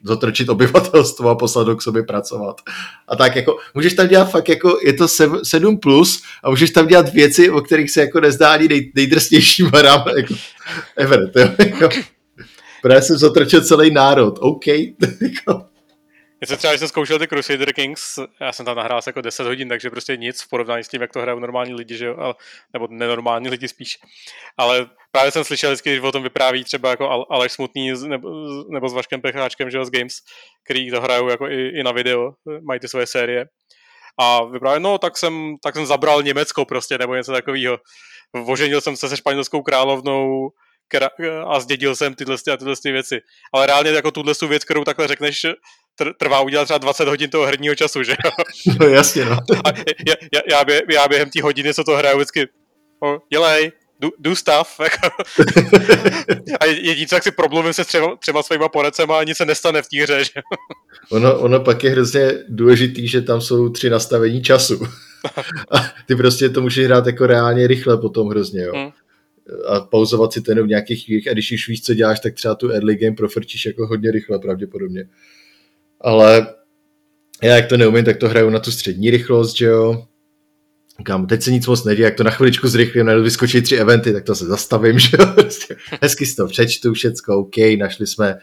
zotročit obyvatelstvo a poslat ho k sobě pracovat. A tak jako, můžeš tam dělat fakt jako, je to 7+, a můžeš tam dělat věci, o kterých se jako nezdá ani nejdrsnější marám, jako ever, to jo. Právě jsem zotrčil celý národ, OK. Já jsem třeba, když jsem zkoušel ty Crusader Kings, já jsem tam nahrál jako 10 hodin, takže prostě nic v porovnání s tím, jak to hrajou normální lidi, že jo? Nebo nenormální lidi spíš. Ale právě jsem slyšel vždycky, když o tom vypráví třeba jako Aleš Smutný nebo s Vaškem Pecháčkem, že jo, z Games, který to hrajou jako i na video, mají ty svoje série. A vyprávěl, no tak jsem zabral Německo prostě, nebo něco takového. Oženil jsem se se španělskou královnou, a zdědil jsem tyhle věci. Ale reálně jako tuhle věc, kterou takhle řekneš, trvá udělat třeba 20 hodin toho herního času, že jo? No jasně, no. A já během té hodiny, co to hraju, vždycky dělej, do stuff. A jedině, jak si problémím se třeba svýma poradcema a nic se nestane v té hře, že jo? Ono pak je hrozně důležitý, že tam jsou 3 nastavení času. A ty prostě to můžeš hrát jako reálně rychle potom hrozně, jo? A pauzovat si ten v nějakých chvílích a když už víš, co děláš, tak třeba tu early game profrčíš jako hodně rychle pravděpodobně. Ale já jak to neumím, tak to hraju na tu střední rychlost, že jo. Kam, teď se nic moc neděje, jak to na chviličku zrychlím, najednou vyskočí 3 eventy, tak to se zastavím, že jo. Hezky si to přečtu, všecko, OK, našli jsme,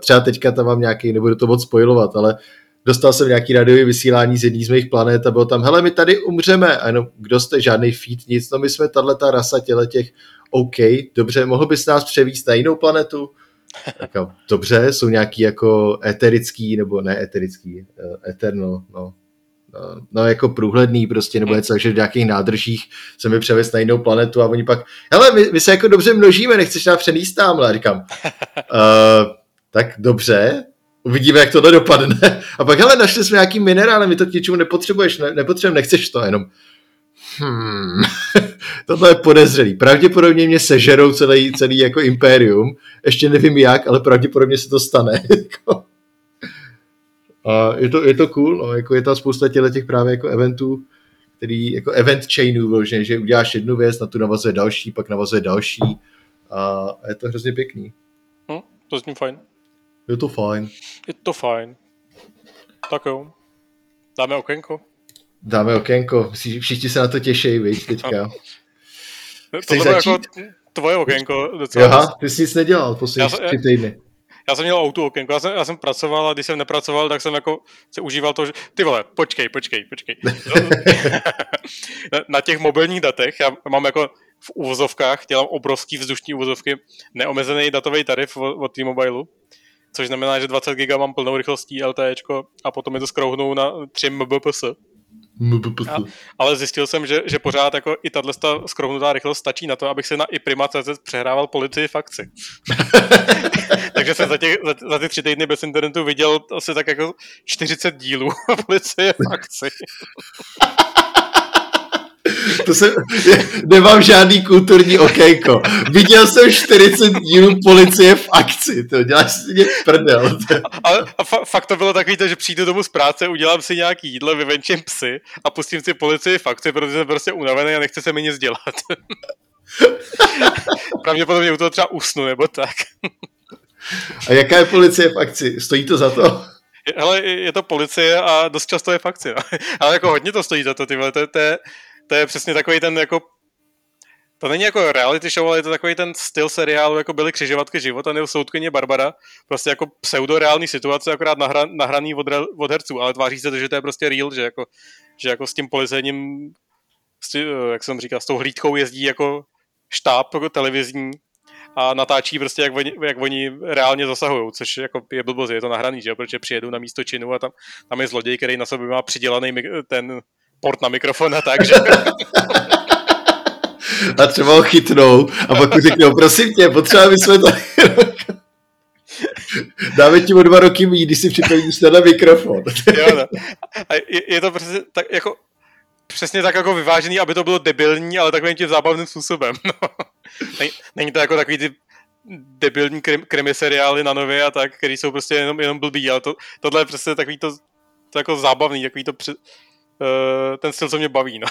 třeba teďka tam mám nějaký, nebudu to moc spoilovat, ale dostal jsem nějaký radiový vysílání z jedné z mých planet a bylo tam, hele, my tady umřeme. A jenom, kdo jste, žádný feed, nic, no my jsme tato rasa těch. OK, dobře, mohl bys nás převíst na jinou planetu? Tak, dobře, jsou nějaký jako eterický, nebo ne eterický, eterno, no jako průhledný prostě, nebo něco, takže v nějakých nádržích se mi převést na jinou planetu a oni pak, hele, my se jako dobře množíme, nechceš nás přenést tamhle? A říkám, tak dobře, uvidíme, jak tohle dopadne. A pak, hele, našli jsme nějaký minerál, my to k něčemu nepotřebuješ, nechceš to, jenom tohle je podezřelý. Pravděpodobně mě sežerou celý jako impérium. Ještě nevím jak, ale pravděpodobně se to stane. A je to cool, no, jako je tam spousta těch právě jako eventů, který jako event chainů vloženě, že uděláš jednu věc, na tu navazuje další, pak navazuje další a je to hrozně pěkný. To zní fajn. Je to fajn. Tak jo. Dáme okénko. Všichni se na to těší, viď, teďka. Chceš začít? Jako tvoje okénko. Docela. Aha, ty jsi nic nedělal poslední 3 týdny. Já jsem měl O2 okénku, já jsem pracoval, a když jsem nepracoval, tak jsem jako se užíval toho, že ty vole, počkej. Na těch mobilních datech, já mám jako v uvozovkách, dělám obrovský vzdušní uvozovky, neomezený datový tarif od T-Mobileu, což znamená, že 20 GB mám plnou rychlostí LTEčko a potom mi to skrouhnou na 3 Mbps. Ale zjistil jsem, že pořád jako i tato skrouhnutá rychlost stačí na to, abych se na iprima.cz přehrával policii v akci. Takže jsem za ty 3 týdny bez internetu viděl asi tak jako 40 dílů policie v akci. To jsem, nemám žádný kulturní okénko. Viděl jsem 40 dílů policie v akci, to děláš si mě prdel. A fakt to bylo takový, že přijdu domů z práce, udělám si nějaký jídlo, vyvenčím psy a pustím si policii v akci, protože jsem prostě unavený a nechce se mi nic dělat. Pravděpodobně u toho třeba usnu, nebo tak. A jaká je policie v akci? Stojí to za to? Hele, je to policie a dost často je v akci. No. Ale jako hodně to stojí za to, ty vole, to je přesně takový ten jako, to není jako reality show, ale je to takový ten styl seriálu, jako byly Křižovatky života nebo Soudkyně Barbara, prostě jako pseudoreální situace, akorát nahraný od herců, ale tváří se to, že to je prostě real, že jako s tím policejním, jak jsem říkal, s tou hlídkou jezdí jako štáb jako televizní a natáčí prostě, jak oni reálně zasahují, což jako je blbost, je to nahraný, že jo, protože přijedu na místo činu a tam je zloděj, který na sobě má přidělaný ten port na mikrofon a tak, že? A třeba ho chytnou a pak mu řeknou, prosím tě, potřeba vysvětlit. Dáme ti o 2 roky míň, když si připojíš na mikrofon. Jo, no. A je to přesně tak, jako, přesně tak jako vyvážený, aby to bylo debilní, ale takovým tím zábavným způsobem. No. Není to jako takový ty debilní krimi seriály na Nově a tak, který jsou prostě jenom blbý, ale tohle je přesně takový to jako zábavný, takový to ten styl, co mě baví, no.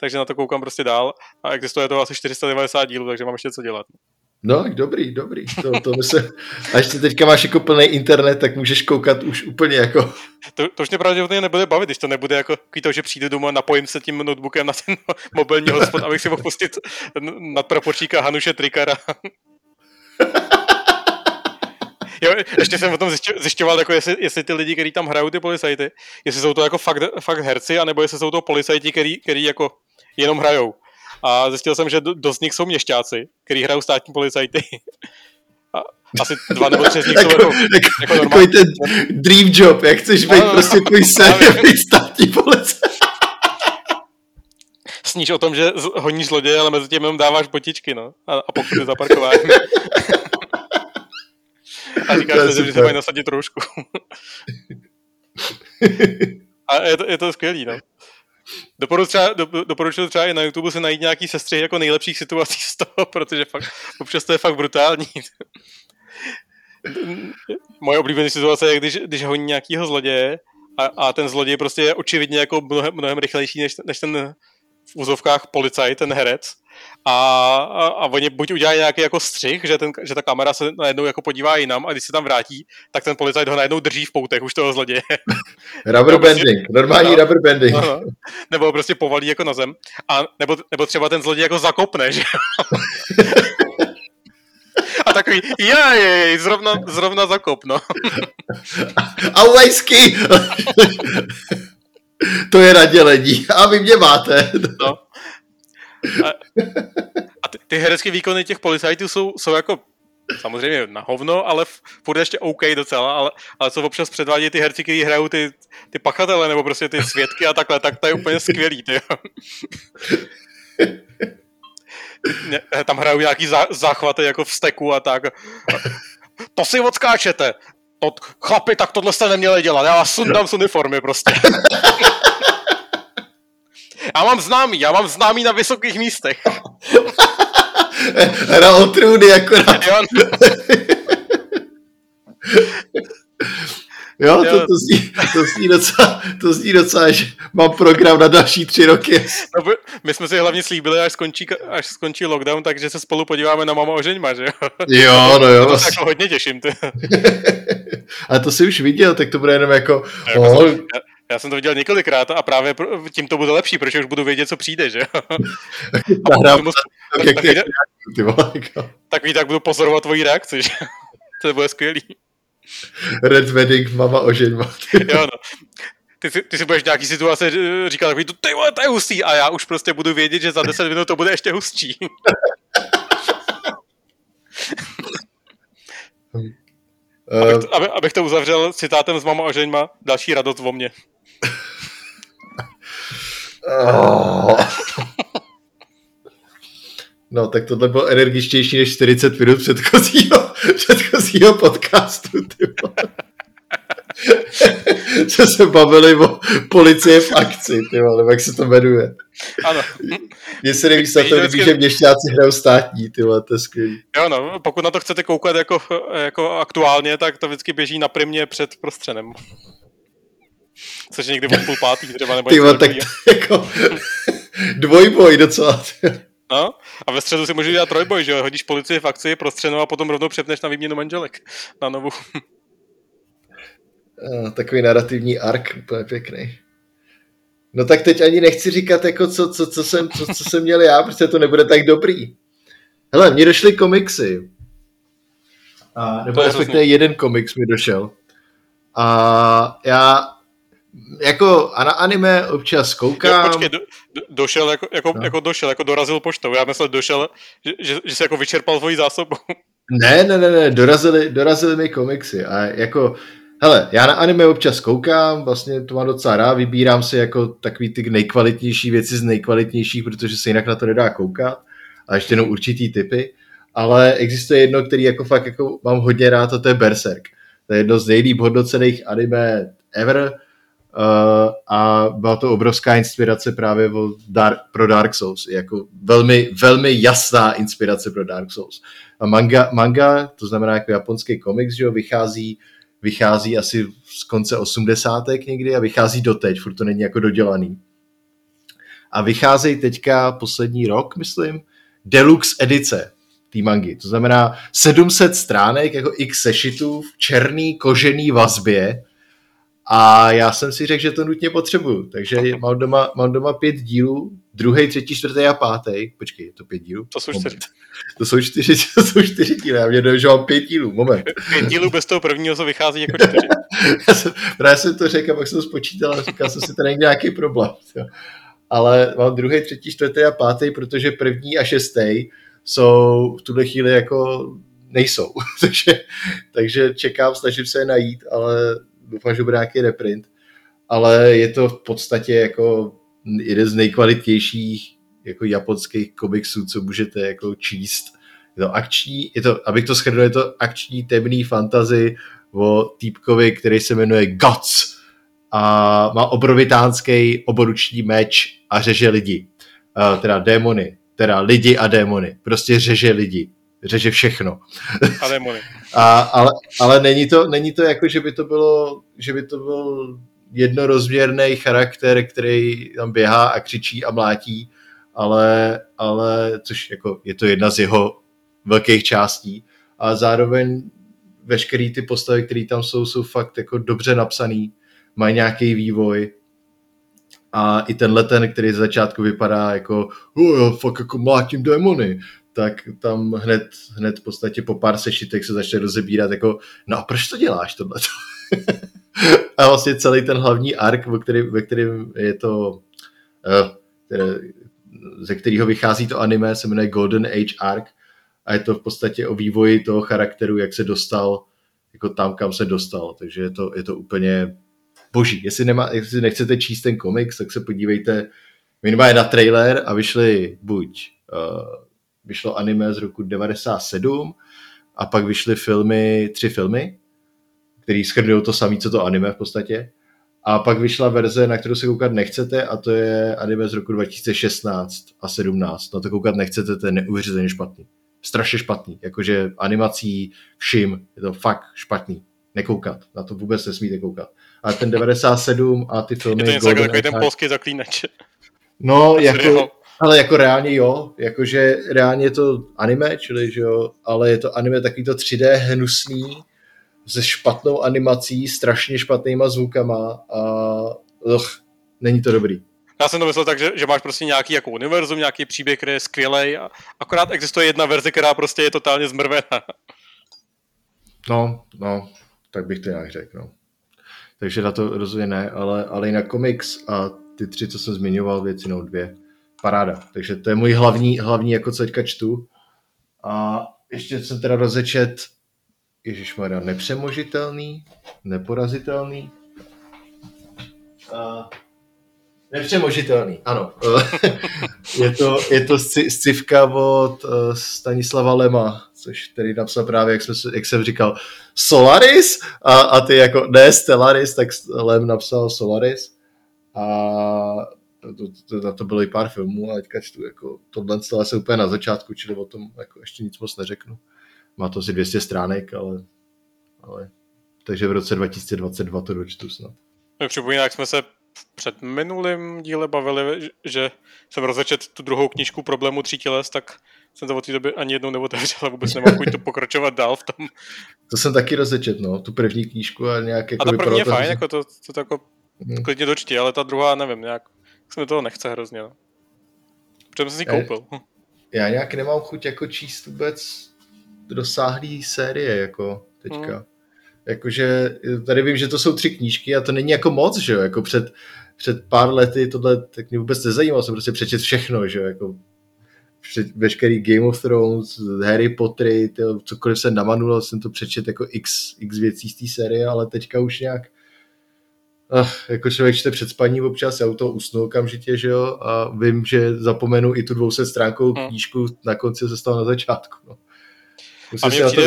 takže na to koukám prostě dál a existuje to asi 490 dílů, takže mám ještě co dělat. No, dobrý. To myslím. A ještě teďka máš jako plný internet, tak můžeš koukat už úplně jako... To už mě pravděpodobně nebude bavit, když to nebude jako to, že přijdu domů a napojím se tím notebookem na ten mobilní hotspot, abych si mohl pustit nadpraporčíka Hanuše Trikara. Jo, ještě jsem o tom zjišťoval, jako jestli ty lidi, kteří tam hrajou ty policajty, jestli jsou to jako fakt herci, anebo jestli jsou to policajti, kteří jako jenom hrajou. A zjistil jsem, že dost z nich jsou měšťáci, kteří hrajou státní policajty. A asi 2 nebo 3 z nich jsou jako normální. Takový ten dream job, jak chceš být prostě tvůj seriový státní policajt. Sníš o tom, že honíš zloděje, ale mezi tím jenom dáváš botičky, no. A pokud je zaparkování. A říkáš se, že se mají nasadit trošku. A je to skvělý, no. Doporučuji třeba i na YouTube se najít nějaký sestřih jako nejlepších situací z toho, protože fakt, občas to je fakt brutální. Moje oblíbené situace je, když honí nějakýho zloděje a ten zloděj prostě je očividně jako mnohem rychlejší než ten v úzovkách policajt, ten herec. A oni buď udělají nějaký jako střih, že ta kamera se najednou jako podívá jinam a když se tam vrátí, tak ten policajt ho najednou drží v poutech, už toho zloděje. Rubber banding. No. Nebo prostě povalí jako na zem. A nebo třeba ten zloděj jako zakopne, že? A takový, zrovna zakop, no. A lejsky! To je nadělení. A vy mě máte. No. A ty herecké výkony těch policajtů jsou jako samozřejmě na hovno, ale furt ještě OK docela, ale co občas předvádějí ty herci, kteří hrajou ty pachatele nebo prostě ty svědky a takhle, tak to je úplně skvělý. Tam hrajou nějaký záchvaty jako v steku a tak. To si odskáčete. Chlapi, tak tohle jste neměli dělat. Já vás sundám z uniformy prostě. Já mám známý na vysokých místech. Hra o trůny akorát. Jo, to zní docela, že mám program na další 3 roky. No, my jsme si hlavně slíbili, až skončí lockdown, takže se spolu podíváme na Mama ožeňma, že jo? Jo, no jo. To se jako hodně těším. A to si už viděl, tak to bude jenom jako... Já jsem to viděl několikrát a právě tím to bude lepší, protože už budu vědět, co přijde, že jo? Tak budu pozorovat tvoji reakci, že To bude skvělý. Red Wedding, mama oženma. Jo, no. Ty si budeš nějaký situace říkat takový, ty vole, to je hustý, a já už prostě budu vědět, že za 10 minut to bude ještě hustší. Abych to uzavřel citátem z mama oženma, další radost vo mně. No, tak tohle bylo energičtější než 40 minut předchozího podcastu, ty vole. Co se bavili o policie v akci, ty vole, nebo jak se to jmenuje. Ano. Mně se nevíš, to neví, že měšťáci hrajou státní, ty vole, to je skvělý. Jo, no, pokud na to chcete koukat jako aktuálně, tak to vždycky běží na Primě před Prostřenem. Což někdy po 4:30 třeba, nebo něco takového. Jako dvojboj docela. No, a ve středu si můžeš dělat trojboj, že jo? Hodíš policii v akci, Prostřenou a potom rovnou přepneš na výměnu manželek. Na novou. Takový narrativní ark, úplně pěkný. No tak teď ani nechci říkat, jako co jsem měl já, protože to nebude tak dobrý. Hele, mně došly komiksy. Nebo respektive jeden komiks mi došel. A já jako na anime občas koukám. Jo, počkej, došel, jako došel, jako dorazil poštou. Já myslel, došel, že se jako vyčerpal svoji zásobu. Ne, dorazily mi komiksy. A jako, hele, já na anime občas koukám, vlastně to mám docela rád, vybírám si jako takový ty nejkvalitnější věci z nejkvalitnějších, protože se jinak na to nedá koukat. A ještě jenom určitý typy. Ale existuje jedno, který jako fakt jako mám hodně rád, a to je Berserk. To je jedno z nejlíp hodnocených anime ever. A byla to obrovská inspirace právě pro Dark Souls, jako velmi, velmi jasná inspirace pro Dark Souls. A manga, to znamená jako japonský komiks, že jo, vychází asi z konce 80. někdy a vychází doteď, furt to není jako dodělaný. A vycházejí teďka poslední rok, myslím, deluxe edice té mangy, to znamená 700 stránek, jako x sešitů v černý kožený vazbě. A já jsem si řekl, že to nutně potřebuju, takže mám doma 5 dílů, 2., 3., 4. a 5. Počkej, je to 5 dílů? To jsou čtyři díly, já mě dojem, že mám 5 dílů, moment. 5 dílů bez toho prvního, co vychází jako 4. já jsem to řekl, pak jsem spočítal a říkal jsem si, to není nějaký problém. Ale mám 2., 3., 4. a 5, protože 1. a 6. jsou v tuhle chvíli jako nejsou. takže čekám, snažím se je najít, ale doufám, že bude nějaký reprint, ale je to v podstatě jako jeden z nejkvalitnějších jako japonských komiksů, co můžete jako číst. Abych to shrnul, je to akční temný fantasy o týpkovi, který se jmenuje Guts a má obrovitánský oboruční meč a řeže lidi. Teda lidi a démony. Prostě řeže lidi. Řeže všechno. Ale není to jako, že by to byl jednorozměrný charakter, který tam běhá a křičí a mlátí, ale což jako je to jedna z jeho velkých částí. A zároveň veškerý ty postavy, které tam jsou fakt jako dobře napsaný, mají nějaký vývoj. A i tenhle, který z začátku vypadá jako fakt jako mlátím démony, tak tam hned v podstatě po pár sešitek se začne rozebírat jako, no a proč to děláš tohleto? A vlastně celý ten hlavní ark, ve kterém je to, ze kterého vychází to anime, se jmenuje Golden Age Arc a je to v podstatě o vývoji toho charakteru, jak se dostal jako tam, kam se dostal. Takže je to úplně boží. Jestli nechcete číst ten komiks, tak se podívejte minimálně na trailer a vyšli buď vyšlo anime z roku 1997 a pak vyšly tři filmy, které shrnují to samé, co to anime v podstatě. A pak vyšla verze, na kterou se koukat nechcete, a to je anime z roku 2016 a 17. Na to koukat nechcete, to je neuvěřitelně špatný. Strašně špatný. Jakože animací všim je to fakt špatný. Nekoukat. Na to vůbec nesmíte koukat. A ten 97 a ty filmy... Je to něco jako ten polský zaklínač. No, jako... Ale jako reálně jo, jakože reálně je to anime, čili že jo, ale je to anime takový to 3D hnusný, se špatnou animací, strašně špatnýma zvukama a není to dobrý. Já jsem to myslel tak, že máš prostě nějaký jako univerzum, nějaký příběh, který je skvělej a akorát existuje jedna verze, která prostě je totálně zmrvená. No, tak bych to nějak řekl, no. Takže na to rozhodně ne, ale i na komiks a ty 3, co jsem zmiňoval, většinou 2. Paráda. Takže to je můj hlavní jako co teďka čtu. A ještě jsem teda rozečet Ježišmarja, nepřemožitelný, neporazitelný. Nepřemožitelný, ano. je to scivka od Stanislava Lema, což který napsal právě, jak jsem říkal, Solaris? A ty jako, ne Stellaris, tak Lem napsal Solaris. A to bylo i pár filmů, ale teďka čtu, jako tohle stále se úplně na začátku, čili o tom jako ještě nic moc neřeknu. Má to asi 200 stránek, ale... Takže v roce 2022 to dočtu snad. Tak připomíná, jak jsme se v předminulém díle bavili, že jsem rozečet tu druhou knížku Problému 3 těles, tak jsem to od té doby ani jednou neotevřel a vůbec nemám chuť to pokračovat dál v tom. To jsem taky rozečet, no, tu první knížku a nějak... Jako a ta první je fajn, jako to jako klidně dočti, ale ta druhá, nevím, nějak se mi toho nechce hrozně, no. Protože jsem si koupil. Já nějak nemám chuť jako číst vůbec dosáhlý série, jako teďka. Jakože tady vím, že to jsou 3 knížky a to není jako moc, že jo, jako před pár lety tohle tak mě vůbec nezajímalo, jsem prostě přečet všechno, že jo, jako veškerý Game of Thrones, Harry Pottery, tyjo, cokoliv jsem namanuloval, jsem to přečet jako x věcí z té série, ale teďka už nějak jako člověk čte před spaním občas, já u toho usnu okamžitě, že jo, a vím, že zapomenu i tu 200 stránkovou knížku, na konci se stalo na začátku, no. Musím se na to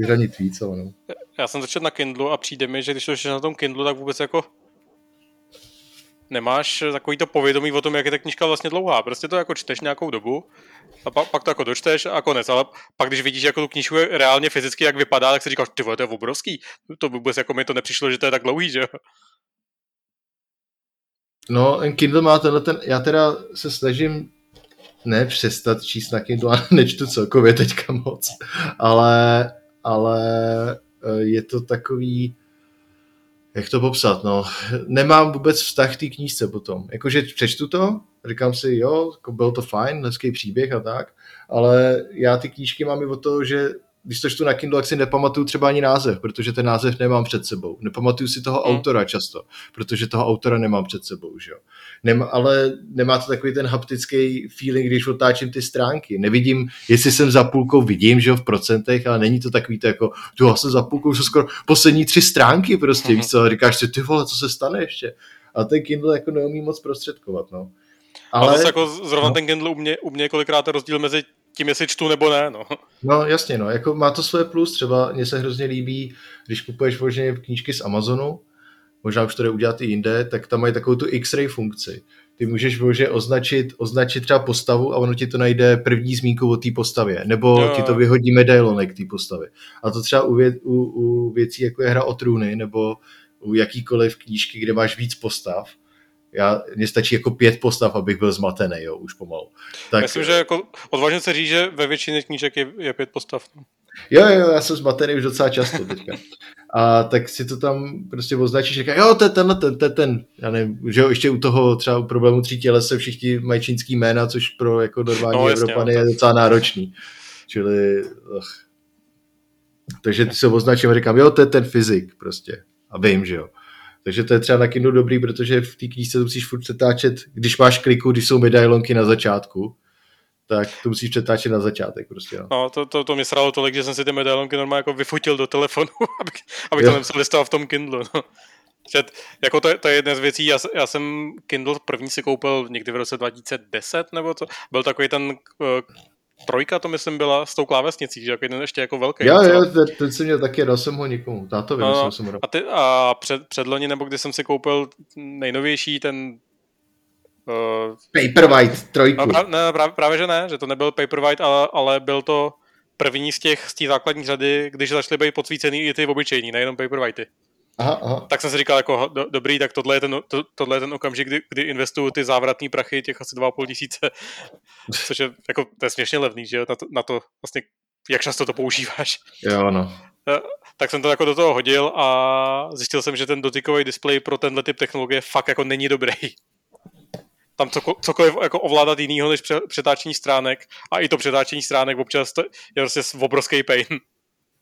vyřadit víc, ale no. Já jsem začal na Kindlu a přijde mi, že když to ještě na tom Kindlu, tak vůbec jako nemáš takový to povědomí o tom, jak je ta knížka vlastně dlouhá. Prostě to jako čteš nějakou dobu a pak to jako dočteš a konec. Ale pak, když vidíš, jako tu knížku reálně fyzicky, jak vypadá, tak si říkáš, ty vole, to je obrovský. To vůbec jako mi to nepřišlo, že to je tak dlouhý, že jo? No, Kindle má tenhle ten... Já teda se snažím nepřestat číst na Kindle a nečtu celkově teďka moc. Ale... je to takový, jak to popsat, no, nemám vůbec vztah k té knížce potom, jakože přečtu to, říkám si, jo, byl to fajn, hezký příběh a tak, ale já ty knížky mám i o to, že když to čtu na Kindle, tak si nepamatuju třeba ani název, protože ten název nemám před sebou, nepamatuju si toho autora často, protože toho autora nemám před sebou, že jo, ale nemá to takový ten haptický feeling, když otáčím ty stránky, nevidím, jestli jsem za půlkou, vidím, že jo, v procentech, ale není to takový to jako, já jsem za půlkou, jsou skoro poslední 3 stránky prostě, víš co, říkáš si, ty vole, co se stane ještě, a ten Kindle jako neumí moc prostředkovat, no. Ale zase jako zrovna ten Kindle u mě kolikrát rozdíl mezi tím, jestli čtu nebo ne, no. No jasně, no, jako má to své plus, třeba mně se hrozně líbí, když kupuješ možná knížky z Amazonu, možná už to jde udělat i jinde, tak tam mají takovou tu X-ray funkci. Ty můžeš možná označit třeba postavu a ono ti to najde první zmínku o té postavě, nebo ti to vyhodí medailonek té postavy. A to třeba u věcí, jako je Hra o trůny, nebo u jakýkoliv knížky, kde máš víc postav, mně stačí jako 5 postav, abych byl zmatený, jo, už pomalu. Tak... Myslím, že jako odvážně se říct, že ve většině knížek je 5 postav. Jo, já jsem zmatený už docela často teďka. A tak si to tam prostě označíš, říká, jo, to je ten, já nevím, že jo, ještě u toho třeba u Problému 3 těles se všichni mají čínský jména, což pro jako normální Evropany je docela náročný. Čili, takže ty se označím a říkám, jo, to je ten fyzik prostě. A vím, že jo. Takže to je třeba na Kindle dobrý, protože v té knížce to musíš furt přetáčet, když máš kliku, když jsou medailonky na začátku, tak to musíš přetáčet na začátek prostě. No, to mě sralo tolik, že jsem si ty medailonky normálně jako vyfotil do telefonu, abych to nemusel listovat v tom Kindlu. No. Jako to je jedna z věcí, já jsem Kindle první si koupil někdy v roce 2010 nebo to, byl takový ten... 3, to myslím, byla s tou klávesnicí, že jako jeden ještě jako velký. Jo, ten jsem měl taky, dal jsem ho nikomu, tátovi, no, jsem ho a předloni, nebo když jsem si koupil nejnovější ten... Paperwhite 3. No, ne, právě že ne, že to nebyl Paperwhite, ale byl to první z té základní řady, když začaly být podsvícený i ty obyčejní, nejenom Paperwhitey. Aha. Tak jsem si říkal, jako dobrý, tak tohle je ten okamžik, kdy investuju ty závratný prachy, těch asi 2,5 tisíce, což je, jako, to je směšně levný, že jo, na to vlastně, jak často to používáš. Jo, no. Tak jsem to jako do toho hodil a zjistil jsem, že ten dotykový displej pro tenhle typ technologie fakt jako není dobrý. Tam cokoliv jako ovládat jinýho než přetáčení stránek a i to přetáčení stránek občas je prostě obrovský pain.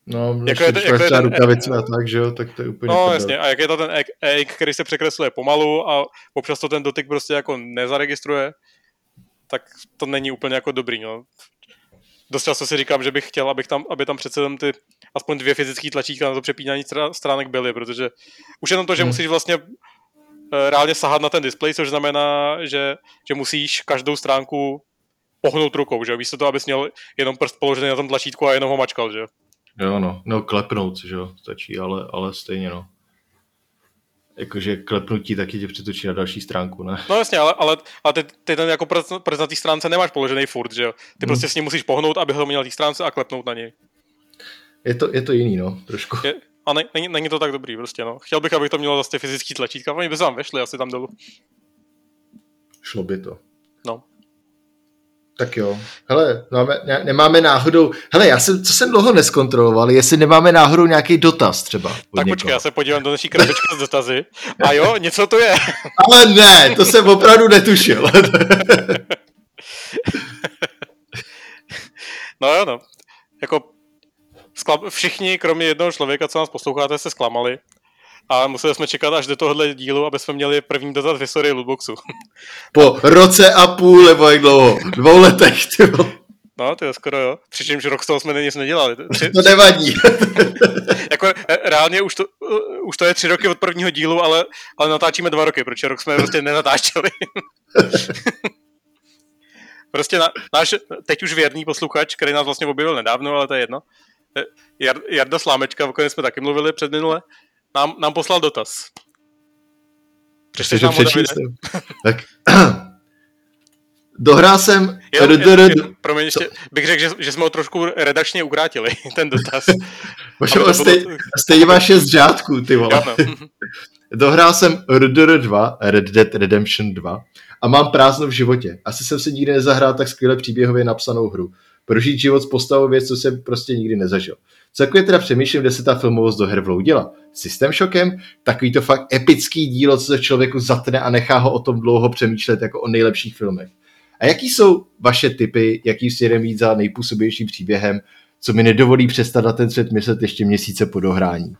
No, jako je to, jak třeba rukavice a tak, že jo, tak to je úplně... No jasně, a jak je to ten egg, který se překresluje pomalu a občas to ten dotyk prostě jako nezaregistruje, tak to není úplně jako dobrý, no. Dost často si říkám, že bych chtěl, aby tam přece ty aspoň 2 fyzické tlačítka na to přepínání stránek byly, protože už jenom to, že musíš vlastně reálně sahat na ten display, což znamená, že musíš každou stránku pohnout rukou, že? Místo toho, abys měl jenom prst položený na tom tlačítku a jenom ho mačkal, že? Jo, no klepnout, že jo, stačí, ale stejně, no. Jakože klepnutí taky tě přetočí na další stránku, ne? No jasně, ale ty ten jako prst na té stránce nemáš položený furt, že jo? Ty prostě s ním musíš pohnout, aby ho měl na té stránce a klepnout na něj. Je to jiný, no, trošku. A není to tak dobrý prostě, no. Chtěl bych, aby to mělo zase fyzický tlačítka, oni by se vám vešli asi tam dolů. Šlo by to. No. Tak jo. Hele, nemáme náhodou... Hele, co jsem dlouho neskontroloval, jestli nemáme náhodou nějaký dotaz třeba. Tak počkej, já se podívám do naší krabičky s dotazy. A jo, něco to je. Ale ne, to jsem opravdu netušil. No jo, no. Jako všichni, kromě jednoho člověka, co nás posloucháte, se zklamali. A museli jsme čekat až do tohohle dílu, aby jsme měli první dotaz v historii lootboxu. Po roce a půl, nebo jak dlouho? 2 letech, tybo. No, to je skoro jo. Přičemž rok z toho jsme nic nedělali. To nevadí. Jako reálně už to je 3 roky od prvního dílu, ale natáčíme 2 roky, protože rok jsme prostě nenatáčeli. Prostě náš teď už věrný posluchač, který nás vlastně objevil nedávno, ale to je jedno. Jarda Slámečka, o kterém jsme taky mluvili předminule, nám poslal dotaz. Přečteš nám ho, Davide? Tak. Dohrál jsem... Promiň, ještě bych řekl, že jsme ho trošku redakčně ukrátili, ten dotaz. Možná stejně má 6 řádků, ty vole. Dohrál jsem Red Dead Redemption 2 a mám prázdno v životě. Asi jsem si nikdy nezahrál tak skvěle příběhově napsanou hru. Prožít život s postavou věc, co jsem prostě nikdy nezažil. Celkově teda přemýšlím, kde se ta filmovost do her vloudila. System šokem? Takový to fakt epický dílo, co se člověku zatne a nechá ho o tom dlouho přemýšlet jako o nejlepších filmech. A jaký jsou vaše tipy, jakým směrem jít za nejpůsobivějším příběhem, co mi nedovolí přestat na ten svět myslet ještě měsíce po dohrání?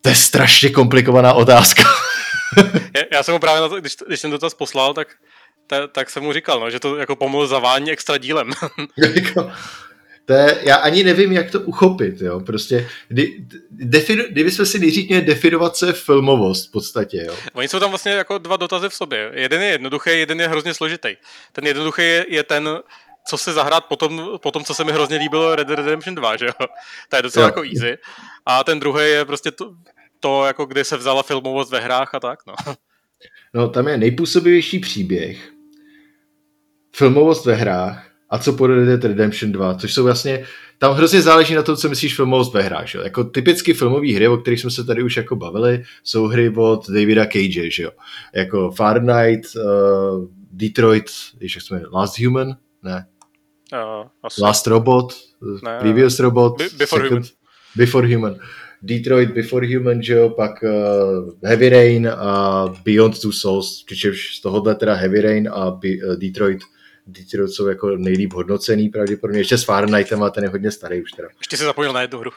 To je strašně komplikovaná otázka. Já jsem mu právě na to, když ten dotaz poslal, tak jsem mu říkal, no, že to jako pomohl zavání extra dílem. Já ani nevím, jak to uchopit, jo, prostě, kdybychom si nejdřív měli definovat se filmovost v podstatě, jo. Oni jsou tam vlastně jako 2 dotazy v sobě, jeden je jednoduchý, jeden je hrozně složitý. Ten jednoduchý je ten, co se zahrát potom, co se mi hrozně líbilo Red Dead Redemption 2, že jo, to je docela jako easy. A ten druhý je prostě to jako kdy se vzala filmovost ve hrách a tak, no. No, tam je nejpůsobivější příběh, filmovost ve hrách, a co po Red Dead Redemption 2, což jsou vlastně, tam hrozně záleží na tom, co myslíš filmovost ve hrách, že jo? Jako typicky filmové hry, o kterých jsme se tady už jako bavili, jsou hry od Davida Cage, že jo? Jako Far Night, Detroit, ještě jsme Last Human, ne? Last Robot, ne, Previous Robot, Before Human. Detroit, Before Human, že jo, pak Heavy Rain a Beyond Two Souls, přičemž z tohohle teda Heavy Rain a Detroit jsou jako nejlíp hodnocený pravděpodobně, ještě s Far Nightem a ten je hodně starý už teda. Ještě se zapomněl na jednu hru.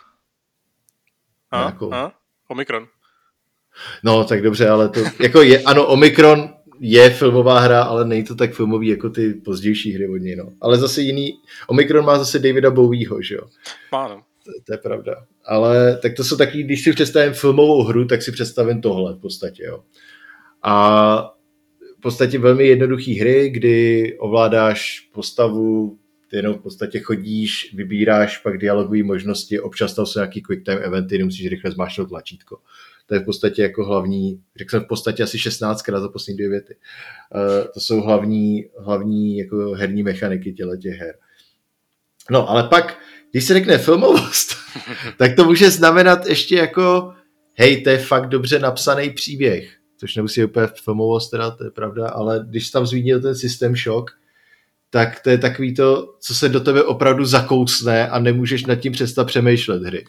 Omikron. No tak dobře, ale to, jako je, ano, Omikron je filmová hra, ale není to tak filmový jako ty pozdější hry od něj, no. Ale zase jiný, Omikron má zase Davida Bowieho, že jo. Páno. To je pravda. Ale tak to jsou taky, když si představím filmovou hru, tak si představím tohle v podstatě, jo. A v podstatě velmi jednoduchý hry, kdy ovládáš postavu, ty jenom v podstatě chodíš, vybíráš, pak dialogují možnosti, občas tam jsou nějaký quick time eventy, kdy musíš rychle zmáčknout tlačítko. To je v podstatě jako hlavní, řekl jsem v podstatě asi 16krát za poslední 2 věty. To jsou hlavní jako herní mechaniky těch her. No, ale pak když se řekne filmovost, tak to může znamenat ještě jako hej, to je fakt dobře napsaný příběh, což nemusí úplně filmovost, teda to je pravda, ale když tam zmínil ten systém šok, tak to je takový to, co se do tebe opravdu zakousne a nemůžeš nad tím přestat přemýšlet hry.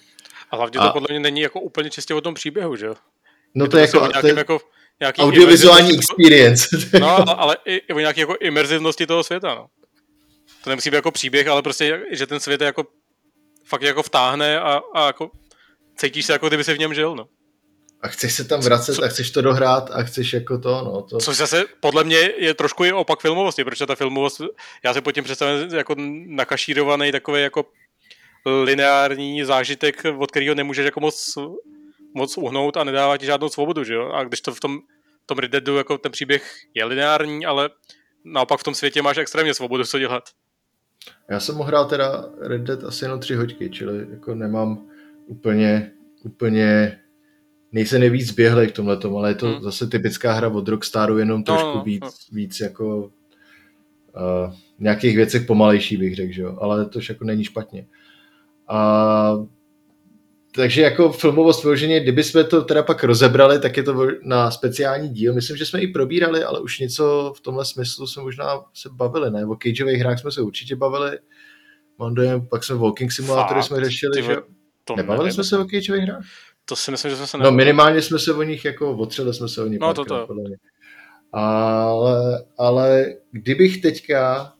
A hlavně to podle mě není jako úplně čistě o tom příběhu, že jo? No to je jako audiovizuální experience. No, ale i o nějaké jako imerzivnosti toho světa, no. To nemusí být jako příběh, ale prostě, že ten svět je jako fakt jako vtáhne a jako cítíš se, jako kdyby si v něm žil, no. A chceš se tam vracet a chceš to dohrát a chceš jako to, no. To... Což zase podle mě je trošku i opak filmovosti, protože ta filmovost, já si pod tím představím jako nakašírovaný takový jako lineární zážitek, od kterého nemůžeš jako moc uhnout a nedává ti žádnou svobodu, že jo? A když to v tom Red Deadu, jako ten příběh je lineární, ale naopak v tom světě máš extrémně svobodu, co dělat. Já jsem mohl hrát teda Red Dead asi jenom 3 hodiny, čili jako nemám úplně nejsem nejvíc zběhlej v tomhletom, ale je to zase typická hra od Rockstaru, jenom trošku víc jako nějakých věcech pomalejší bych řekl, že jo, ale to jako není špatně. Takže jako filmovost vyloženě, kdyby jsme to teda pak rozebrali, tak je to na speciální díl. Myslím, že jsme i probírali, ale už něco v tomhle smyslu jsme možná se bavili, ne? O cageových hrách jsme se určitě bavili. Mandojem, pak jsme Walking Simulatory jsme řešili, že nebavili jsme se o cageových hrách? To si myslím, že jsme se nebavili. No minimálně jsme se o nich jako otřeli jsme se o nich. No to. Ale kdybych teďka...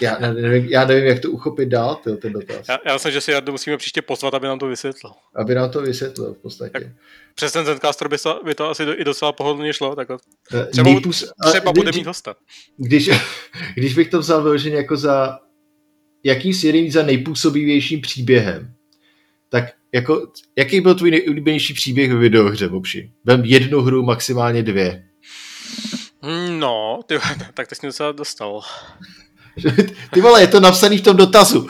Já nevím, jak to uchopit dál, ten dotaz. Já myslím, že si Jardu musíme příště pozvat, aby nám to vysvětlil. Aby nám to vysvětlil v podstatě. Tak přes ten Zencastr by to asi i docela pohodlně šlo. Tak třeba bude mít hosta. Když bych to vzal vyloženě jako za jakým nejpůsobivějším příběhem, tak jako, jaký byl tvůj nejoblíbenější příběh ve videohře, Bobši? Vem 1 hru, maximálně 2. No, tak to jsi mě docela dostal. Ty vole, je to napsaný v tom dotazu.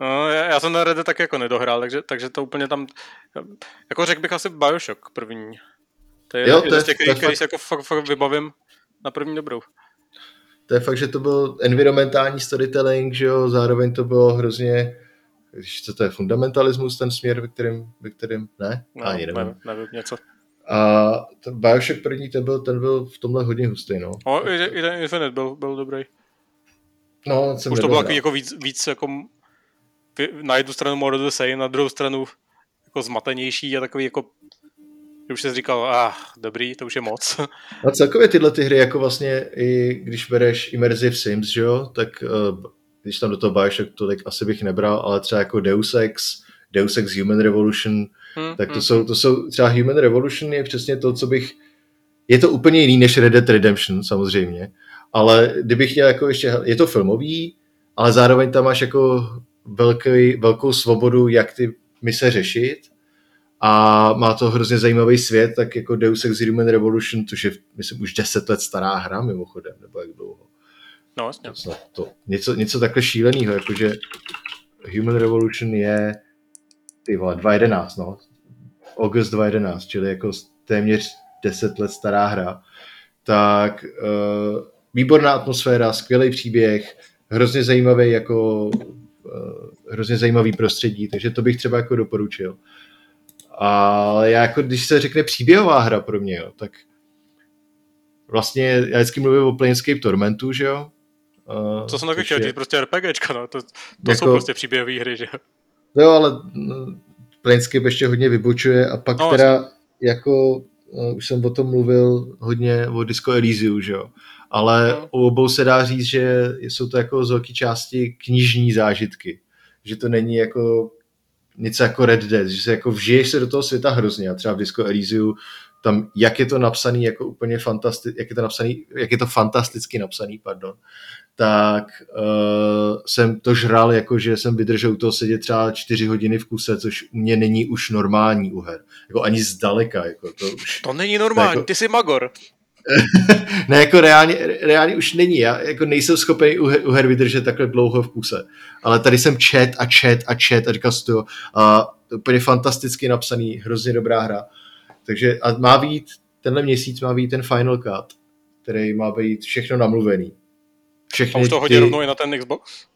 No, já jsem na Rede tak jako nedohrál, takže to úplně tam... Jako řekl bych asi Bioshock první. To je jeden z těch, který si jako fakt vybavím na první dobrou. To je fakt, že to byl environmentální storytelling, že jo, zároveň to bylo hrozně... Co to je, fundamentalismus, ten směr, ve kterém ne? No, nevím něco. A Bioshock první, ten byl v tomhle hodně hustý, no. No, i ten Infinite byl dobrý. No, už to bylo takový jako víc jako na jednu stranu more the same, na druhou stranu jako zmatenější a takový jako už jsi říkal, dobrý, to už je moc. A celkově tyhle ty hry jako vlastně i když bereš Immersive Sims, že jo, tak když tam do toho Bioshock tolik asi bych nebral, ale třeba jako Deus Ex Human Revolution, tak to jsou třeba Human Revolution je přesně to, co bych... Je to úplně jiný než Red Dead Redemption, samozřejmě, ale kdybych chtěl jako ještě... Je to filmový, ale zároveň tam máš jako velkou svobodu, jak ty mise řešit a má to hrozně zajímavý svět, tak jako Deus Ex Human Revolution, což je, myslím, už 10 let stará hra mimochodem, nebo jak dlouho. No, vlastně. To něco takhle šílenýho, jakože Human Revolution je... Ty vole, 2011, no. August 2011, čili jako téměř 10 let stará hra. Tak výborná atmosféra, skvělý příběh, hrozně zajímavý prostředí, takže to bych třeba jako doporučil. Ale já jako, když se řekne příběhová hra pro mě, jo, tak vlastně já vždycky mluvím o Planescape Tormentu, že jo? Co jsem taky chtěl, je prostě RPGčka, no. To jako, jsou prostě příběhové hry, že jo? Jo, ale Planescape ještě hodně vybočuje a pak už jsem o tom mluvil hodně o Disco Elysiu, že jo. Ale u obou se dá říct, že jsou to jako z velké části knižní zážitky. Že to není jako nic jako Red Dead, že se jako vžiješ se do toho světa hrozně a třeba v Disco Elysiu tam, jak je to napsaný jako úplně fantasticky, jak je to fantasticky napsaný, pardon, tak jsem to žral, jakože jsem vydržel u toho sedět třeba 4 hodiny v kuse, což u mě není už normální u her. Jako ani zdaleka. Jako to už. To není normální, to jako... ty jsi magor. Ne, jako reálně už není. Já jako nejsem schopen u her vydržet takhle dlouho v kuse. Ale tady jsem čet a říkal si to. A to úplně fantasticky napsaný, hrozně dobrá hra. Takže a tenhle měsíc má být ten Final Cut, který má být všechno namluvený. A už to hodí rovnou i na ten Xbox?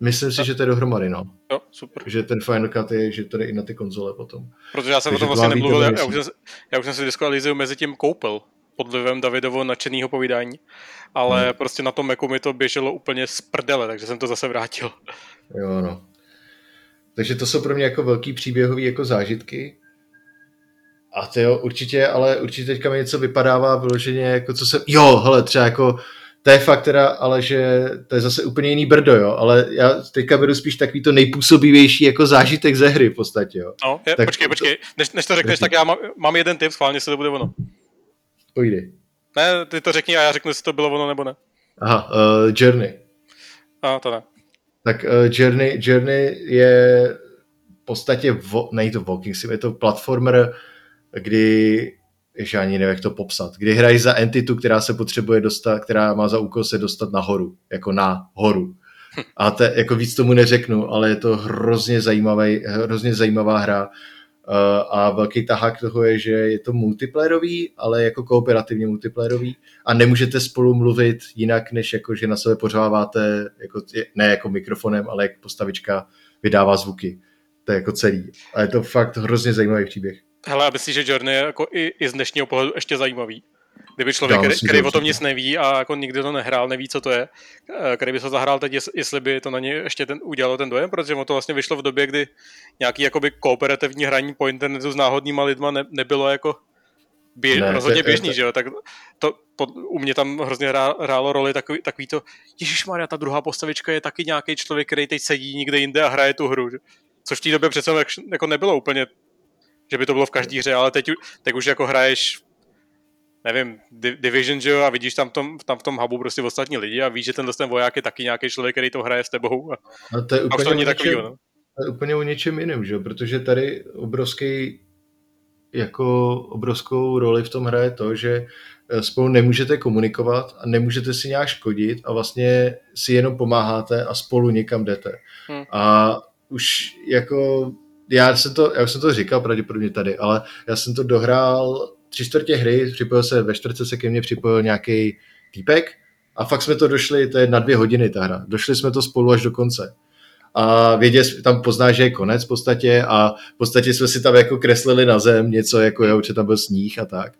Myslím si, že to je dohromady, no. Jo, super. Že ten Final Cut je, že to jde i na ty konzole potom. Protože já jsem o tom vlastně nemluvil, já už jsem si Disco Elysium mezi tím koupil pod vlivem Davidovo nadšenýho povídání, ale prostě na tom Macu mi to běželo úplně z prdele, takže jsem to zase vrátil. Jo, no. Takže to jsou pro mě jako velký příběhový jako zážitky. A to jo, určitě teďka mi něco vypadává vyloženě, jako co jsem... Jo, hele, třeba jako To je fakt teda, ale že to je zase úplně jiný brdo, jo, ale já teďka beru spíš takový to nejpůsobivější jako zážitek ze hry v podstatě, jo. No, je, tak počkej, než to řekneš, tak já mám jeden tip, schválně se to bude ono. Pojdi. Ne, ty to řekni a já řeknu, jestli to bylo ono nebo ne. Aha, Journey. A, to ne. Tak Journey je v podstatě, není to walking sim, je to platformer, kdy... Ještě ani nevím, jak to popsat. Kdy hrají za entitu, která se potřebuje dostat, která má za úkol se dostat nahoru. Jako na horu. A to, jako víc tomu neřeknu, ale je to hrozně zajímavá hra. A velký tahák toho je, že je to multiplayerový, ale jako kooperativně multiplayerový. A nemůžete spolu mluvit jinak, než jako, že na sebe pořáváte, jako, ne jako mikrofonem, ale jak postavička vydává zvuky. To je jako celý. A je to fakt hrozně zajímavý příběh. Hele, myslím, že Journey je jako i z dnešního pohledu ještě zajímavý. Kdyby člověk, který o tom nic neví a jako nikdy to nehrál, neví, co to je, který by se zahrál teď, jestli by to na něj ještě udělalo ten dojem, protože mu to vlastně vyšlo v době, kdy nějaký jakoby kooperativní hraní po internetu s náhodnýma lidma nebylo jako rozhodně běžný, že jo? Tak to u mě tam hrozně hrálo roli takový to, ježišmarja, ta druhá postavička je taky nějaký člověk, který teď sedí někde jinde a hraje tu hru, že? Což v té době přece jako nebylo úplně, že by to bylo v každý hře, ale teď už jako hraješ, nevím, Division, že jo, a vidíš tam v tom hubu prostě ostatní lidi a víš, že ten voják je taky nějaký člověk, který to hraje s tebou. A to je úplně o něčem jiném, že jo, protože tady obrovskou roli v tom hraje to, že spolu nemůžete komunikovat a nemůžete si nějak škodit a vlastně si jenom pomáháte a spolu někam jdete. A už jako... Já jsem to říkal pravděpodobně tady, ale já jsem to dohrál 3/4 hry, ve čtvrtce se ke mně připojil nějaký týpek a fakt jsme to došli, to je na 2 hodiny ta hra, došli jsme to spolu až do konce. A tam poznáš, že je konec v podstatě a v podstatě jsme si tam jako kreslili na zem něco, jako jo, že tam byl sníh a tak.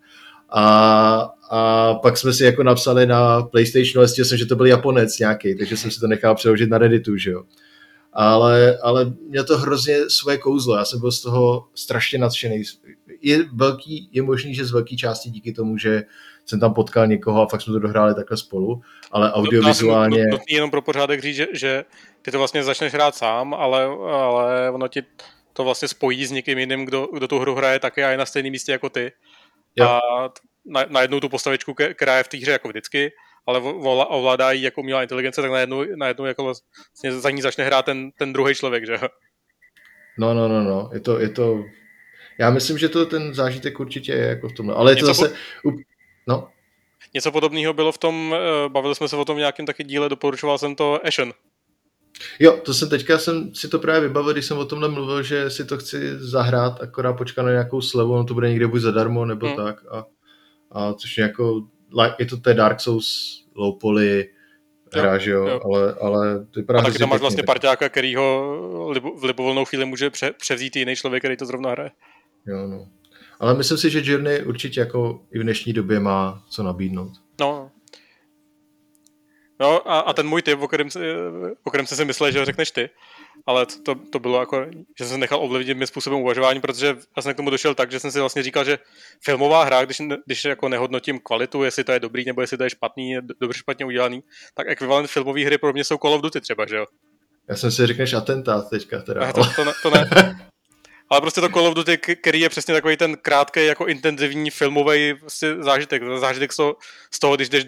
A pak jsme si jako napsali na PlayStationu, ale zjistil jsem, že to byl Japonec nějaký, takže jsem si to nechal přeložit na Redditu, že jo. Ale měl to hrozně svoje kouzlo. Já jsem byl z toho strašně nadšený. Je možný, že z velké části díky tomu, že jsem tam potkal někoho a fakt jsme to dohráli takhle spolu, ale audiovizuálně... Jenom pro pořádek říct, že ty to vlastně začneš hrát sám, ale ono ti to vlastně spojí s někým jiným, kdo tu hru hraje taky a je na stejném místě jako ty. Jo. A najednou tu postavičku, která je v té hře jako vždycky, ale ovládá ji jako umělá inteligence, tak najednou jako vlastně za ní začne hrát ten druhý člověk, že? No. Je to... Já myslím, že to ten zážitek určitě je jako v tomhle, ale je to zase... No. Něco podobného bylo v tom, bavili jsme se o tom v nějakém taky díle, doporučoval jsem to Ashen. Jo, to jsem si to právě vybavil, když jsem o tomhle mluvil, že si to chci zahrát, akorát počkám na nějakou slevu, no to bude někde buď zadarmo, nebo tak. A což jako... Je to Dark Souls low poly hra, že jo? Ale vypadá hrozně pěkně. A taky tam máš vlastně parťáka, který ho v libovolnou chvíli může převzít jiný člověk, který to zrovna hraje. Jo, no. Ale myslím si, že Journey určitě jako i v dnešní době má co nabídnout. No a ten můj tip, o kterém jsem si myslel, že ho řekneš ty, ale to bylo jako, že jsem se nechal ovlivnit mým způsobem uvažování, protože já jsem k tomu došel tak, že jsem si vlastně říkal, že filmová hra, když jako nehodnotím kvalitu, jestli to je dobrý nebo jestli to je špatný, dobře špatně udělaný, tak ekvivalent filmové hry pro mě jsou Call of Duty třeba, že jo? Já jsem si řekneš atentát teďka teda. To ne. Ale prostě to Call of Duty, který je přesně takový ten krátký, jako intenzivní filmový prostě zážitek. Zážitek z toho, když jdeš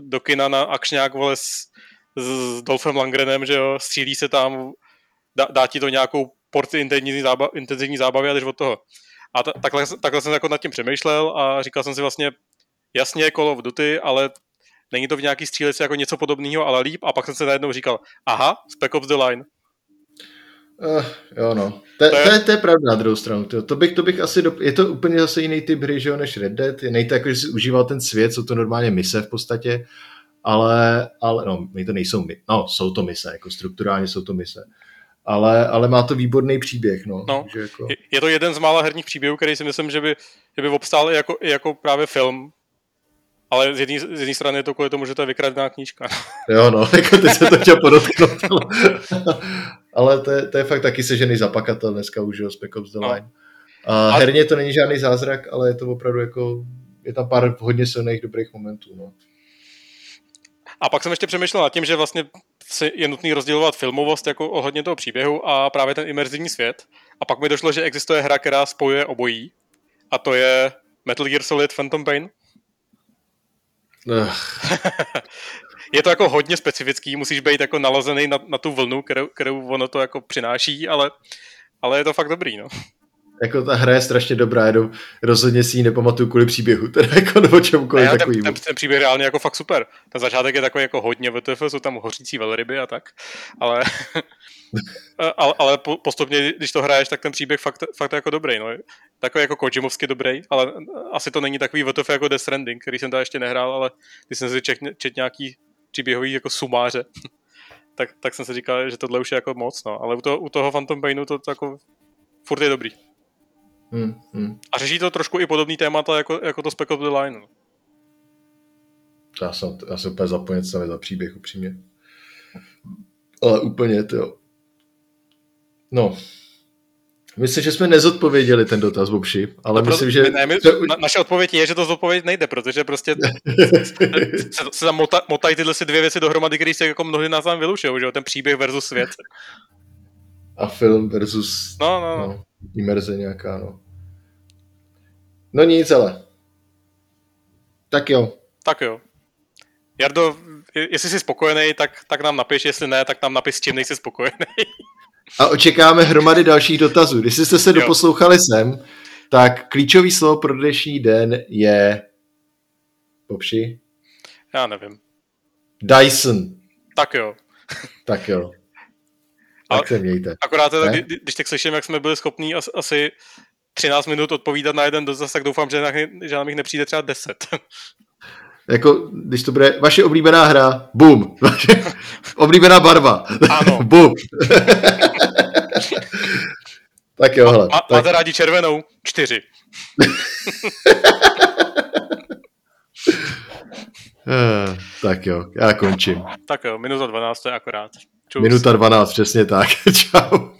do kina na akčňák, vole, s Dolphem Lundgrenem, že jo, střílí se tam, dá ti to nějakou porci intenzivní zábavy a jdeš od toho. A takhle jsem jako nad tím přemýšlel a říkal jsem si vlastně, jasně Call of Duty, ale není to v nějaký stříleci jako něco podobného, ale líp. A pak jsem se najednou říkal, aha, Spec Ops The Line. Jo no, to je pravda na druhou stranu, to bych asi, je to úplně zase jiný typ hry, že jo, než Red Dead, nejde to jako, že jsi užíval ten svět, jsou to normálně mise v podstatě, ale no, to nejsou, no, jsou to mise, jako strukturálně jsou to mise, ale má to výborný příběh, no. Že jako... je to jeden z mála herních příběhů, který si myslím, že by obstál jako právě film. Ale z jedné strany je to kvůli tomu, že to je vykradná knížka. Jo no, jako teď se to chtěl podotknout. Ale to je fakt taky sežený zapakatel dneska už, jo, Spec Ops The Line. A herně to není žádný zázrak, ale je to opravdu jako, je tam pár hodně silných dobrých momentů, no. A pak jsem ještě přemýšlel nad tím, že vlastně je nutný rozdělovat filmovost jako ohledně toho příběhu a právě ten imerzivní svět. A pak mi došlo, že existuje hra, která spojuje obojí. A to je Metal Gear Solid Phantom Pain. Je to jako hodně specifický, musíš být jako nalazený na tu vlnu, kterou ono to jako přináší, ale je to fakt dobrý, no. Jako ta hra je strašně dobrá, jenom rozhodně si ji nepamatuju kvůli příběhu, teda jako nebo čemukoliv takovým. Ten příběh reálně jako fakt super. Ten začátek je takový jako hodně WTF, jsou tam hořící velryby a tak, ale postupně, když to hraješ, tak ten příběh fakt jako dobrý, no. Takový jako kojimovsky dobrý, ale asi to není takový WTF jako Death Stranding, který jsem tam ještě nehrál, ale když jsem si čet nějaký příběhový jako sumáře, tak jsem si říkal, že tohle už je jako moc, no. Ale u toho Phantom Painu to jako furt je dobrý. A řeší to trošku i podobný témata jako to Spec of the Line. Já jsem úplně zapomněl sami za příběh, upřímně. Ale úplně, tyjo. No. Myslím, že jsme nezodpověděli ten dotaz, Bobši, ale myslím, že... Naše odpověď je, že to zodpovědět nejde, protože prostě se tam motají tyhle si dvě věci dohromady, které se jako mnohdy nás tam vylušují, že jo? Ten příběh versus svět. A film versus... No. Imerze nějaká, no. No nic, ale. Tak jo. Jardo, jestli jsi spokojený, tak nám napiš, jestli ne, tak nám napiš, s čím nejsi spokojený. A očekáme hromady dalších dotazů. Když jste se doposlouchali sem, tak klíčový slovo pro dnešní den je... Popši? Já nevím. Dyson. Tak jo. Tak se mějte. Akorát teda, když tak slyším, jak jsme byli schopní asi 13 minut odpovídat na jeden dotaz, tak doufám, že nám jich nepřijde třeba 10. Jako, když to bude vaše oblíbená hra, bum. Oblíbená barva, ano. Bum. Tak jo, hele. Máte rádi červenou? 4. Tak jo, já končím. Tak jo, minus 12, to je akorát. Čus. Minuta 12, přesně tak. Čau.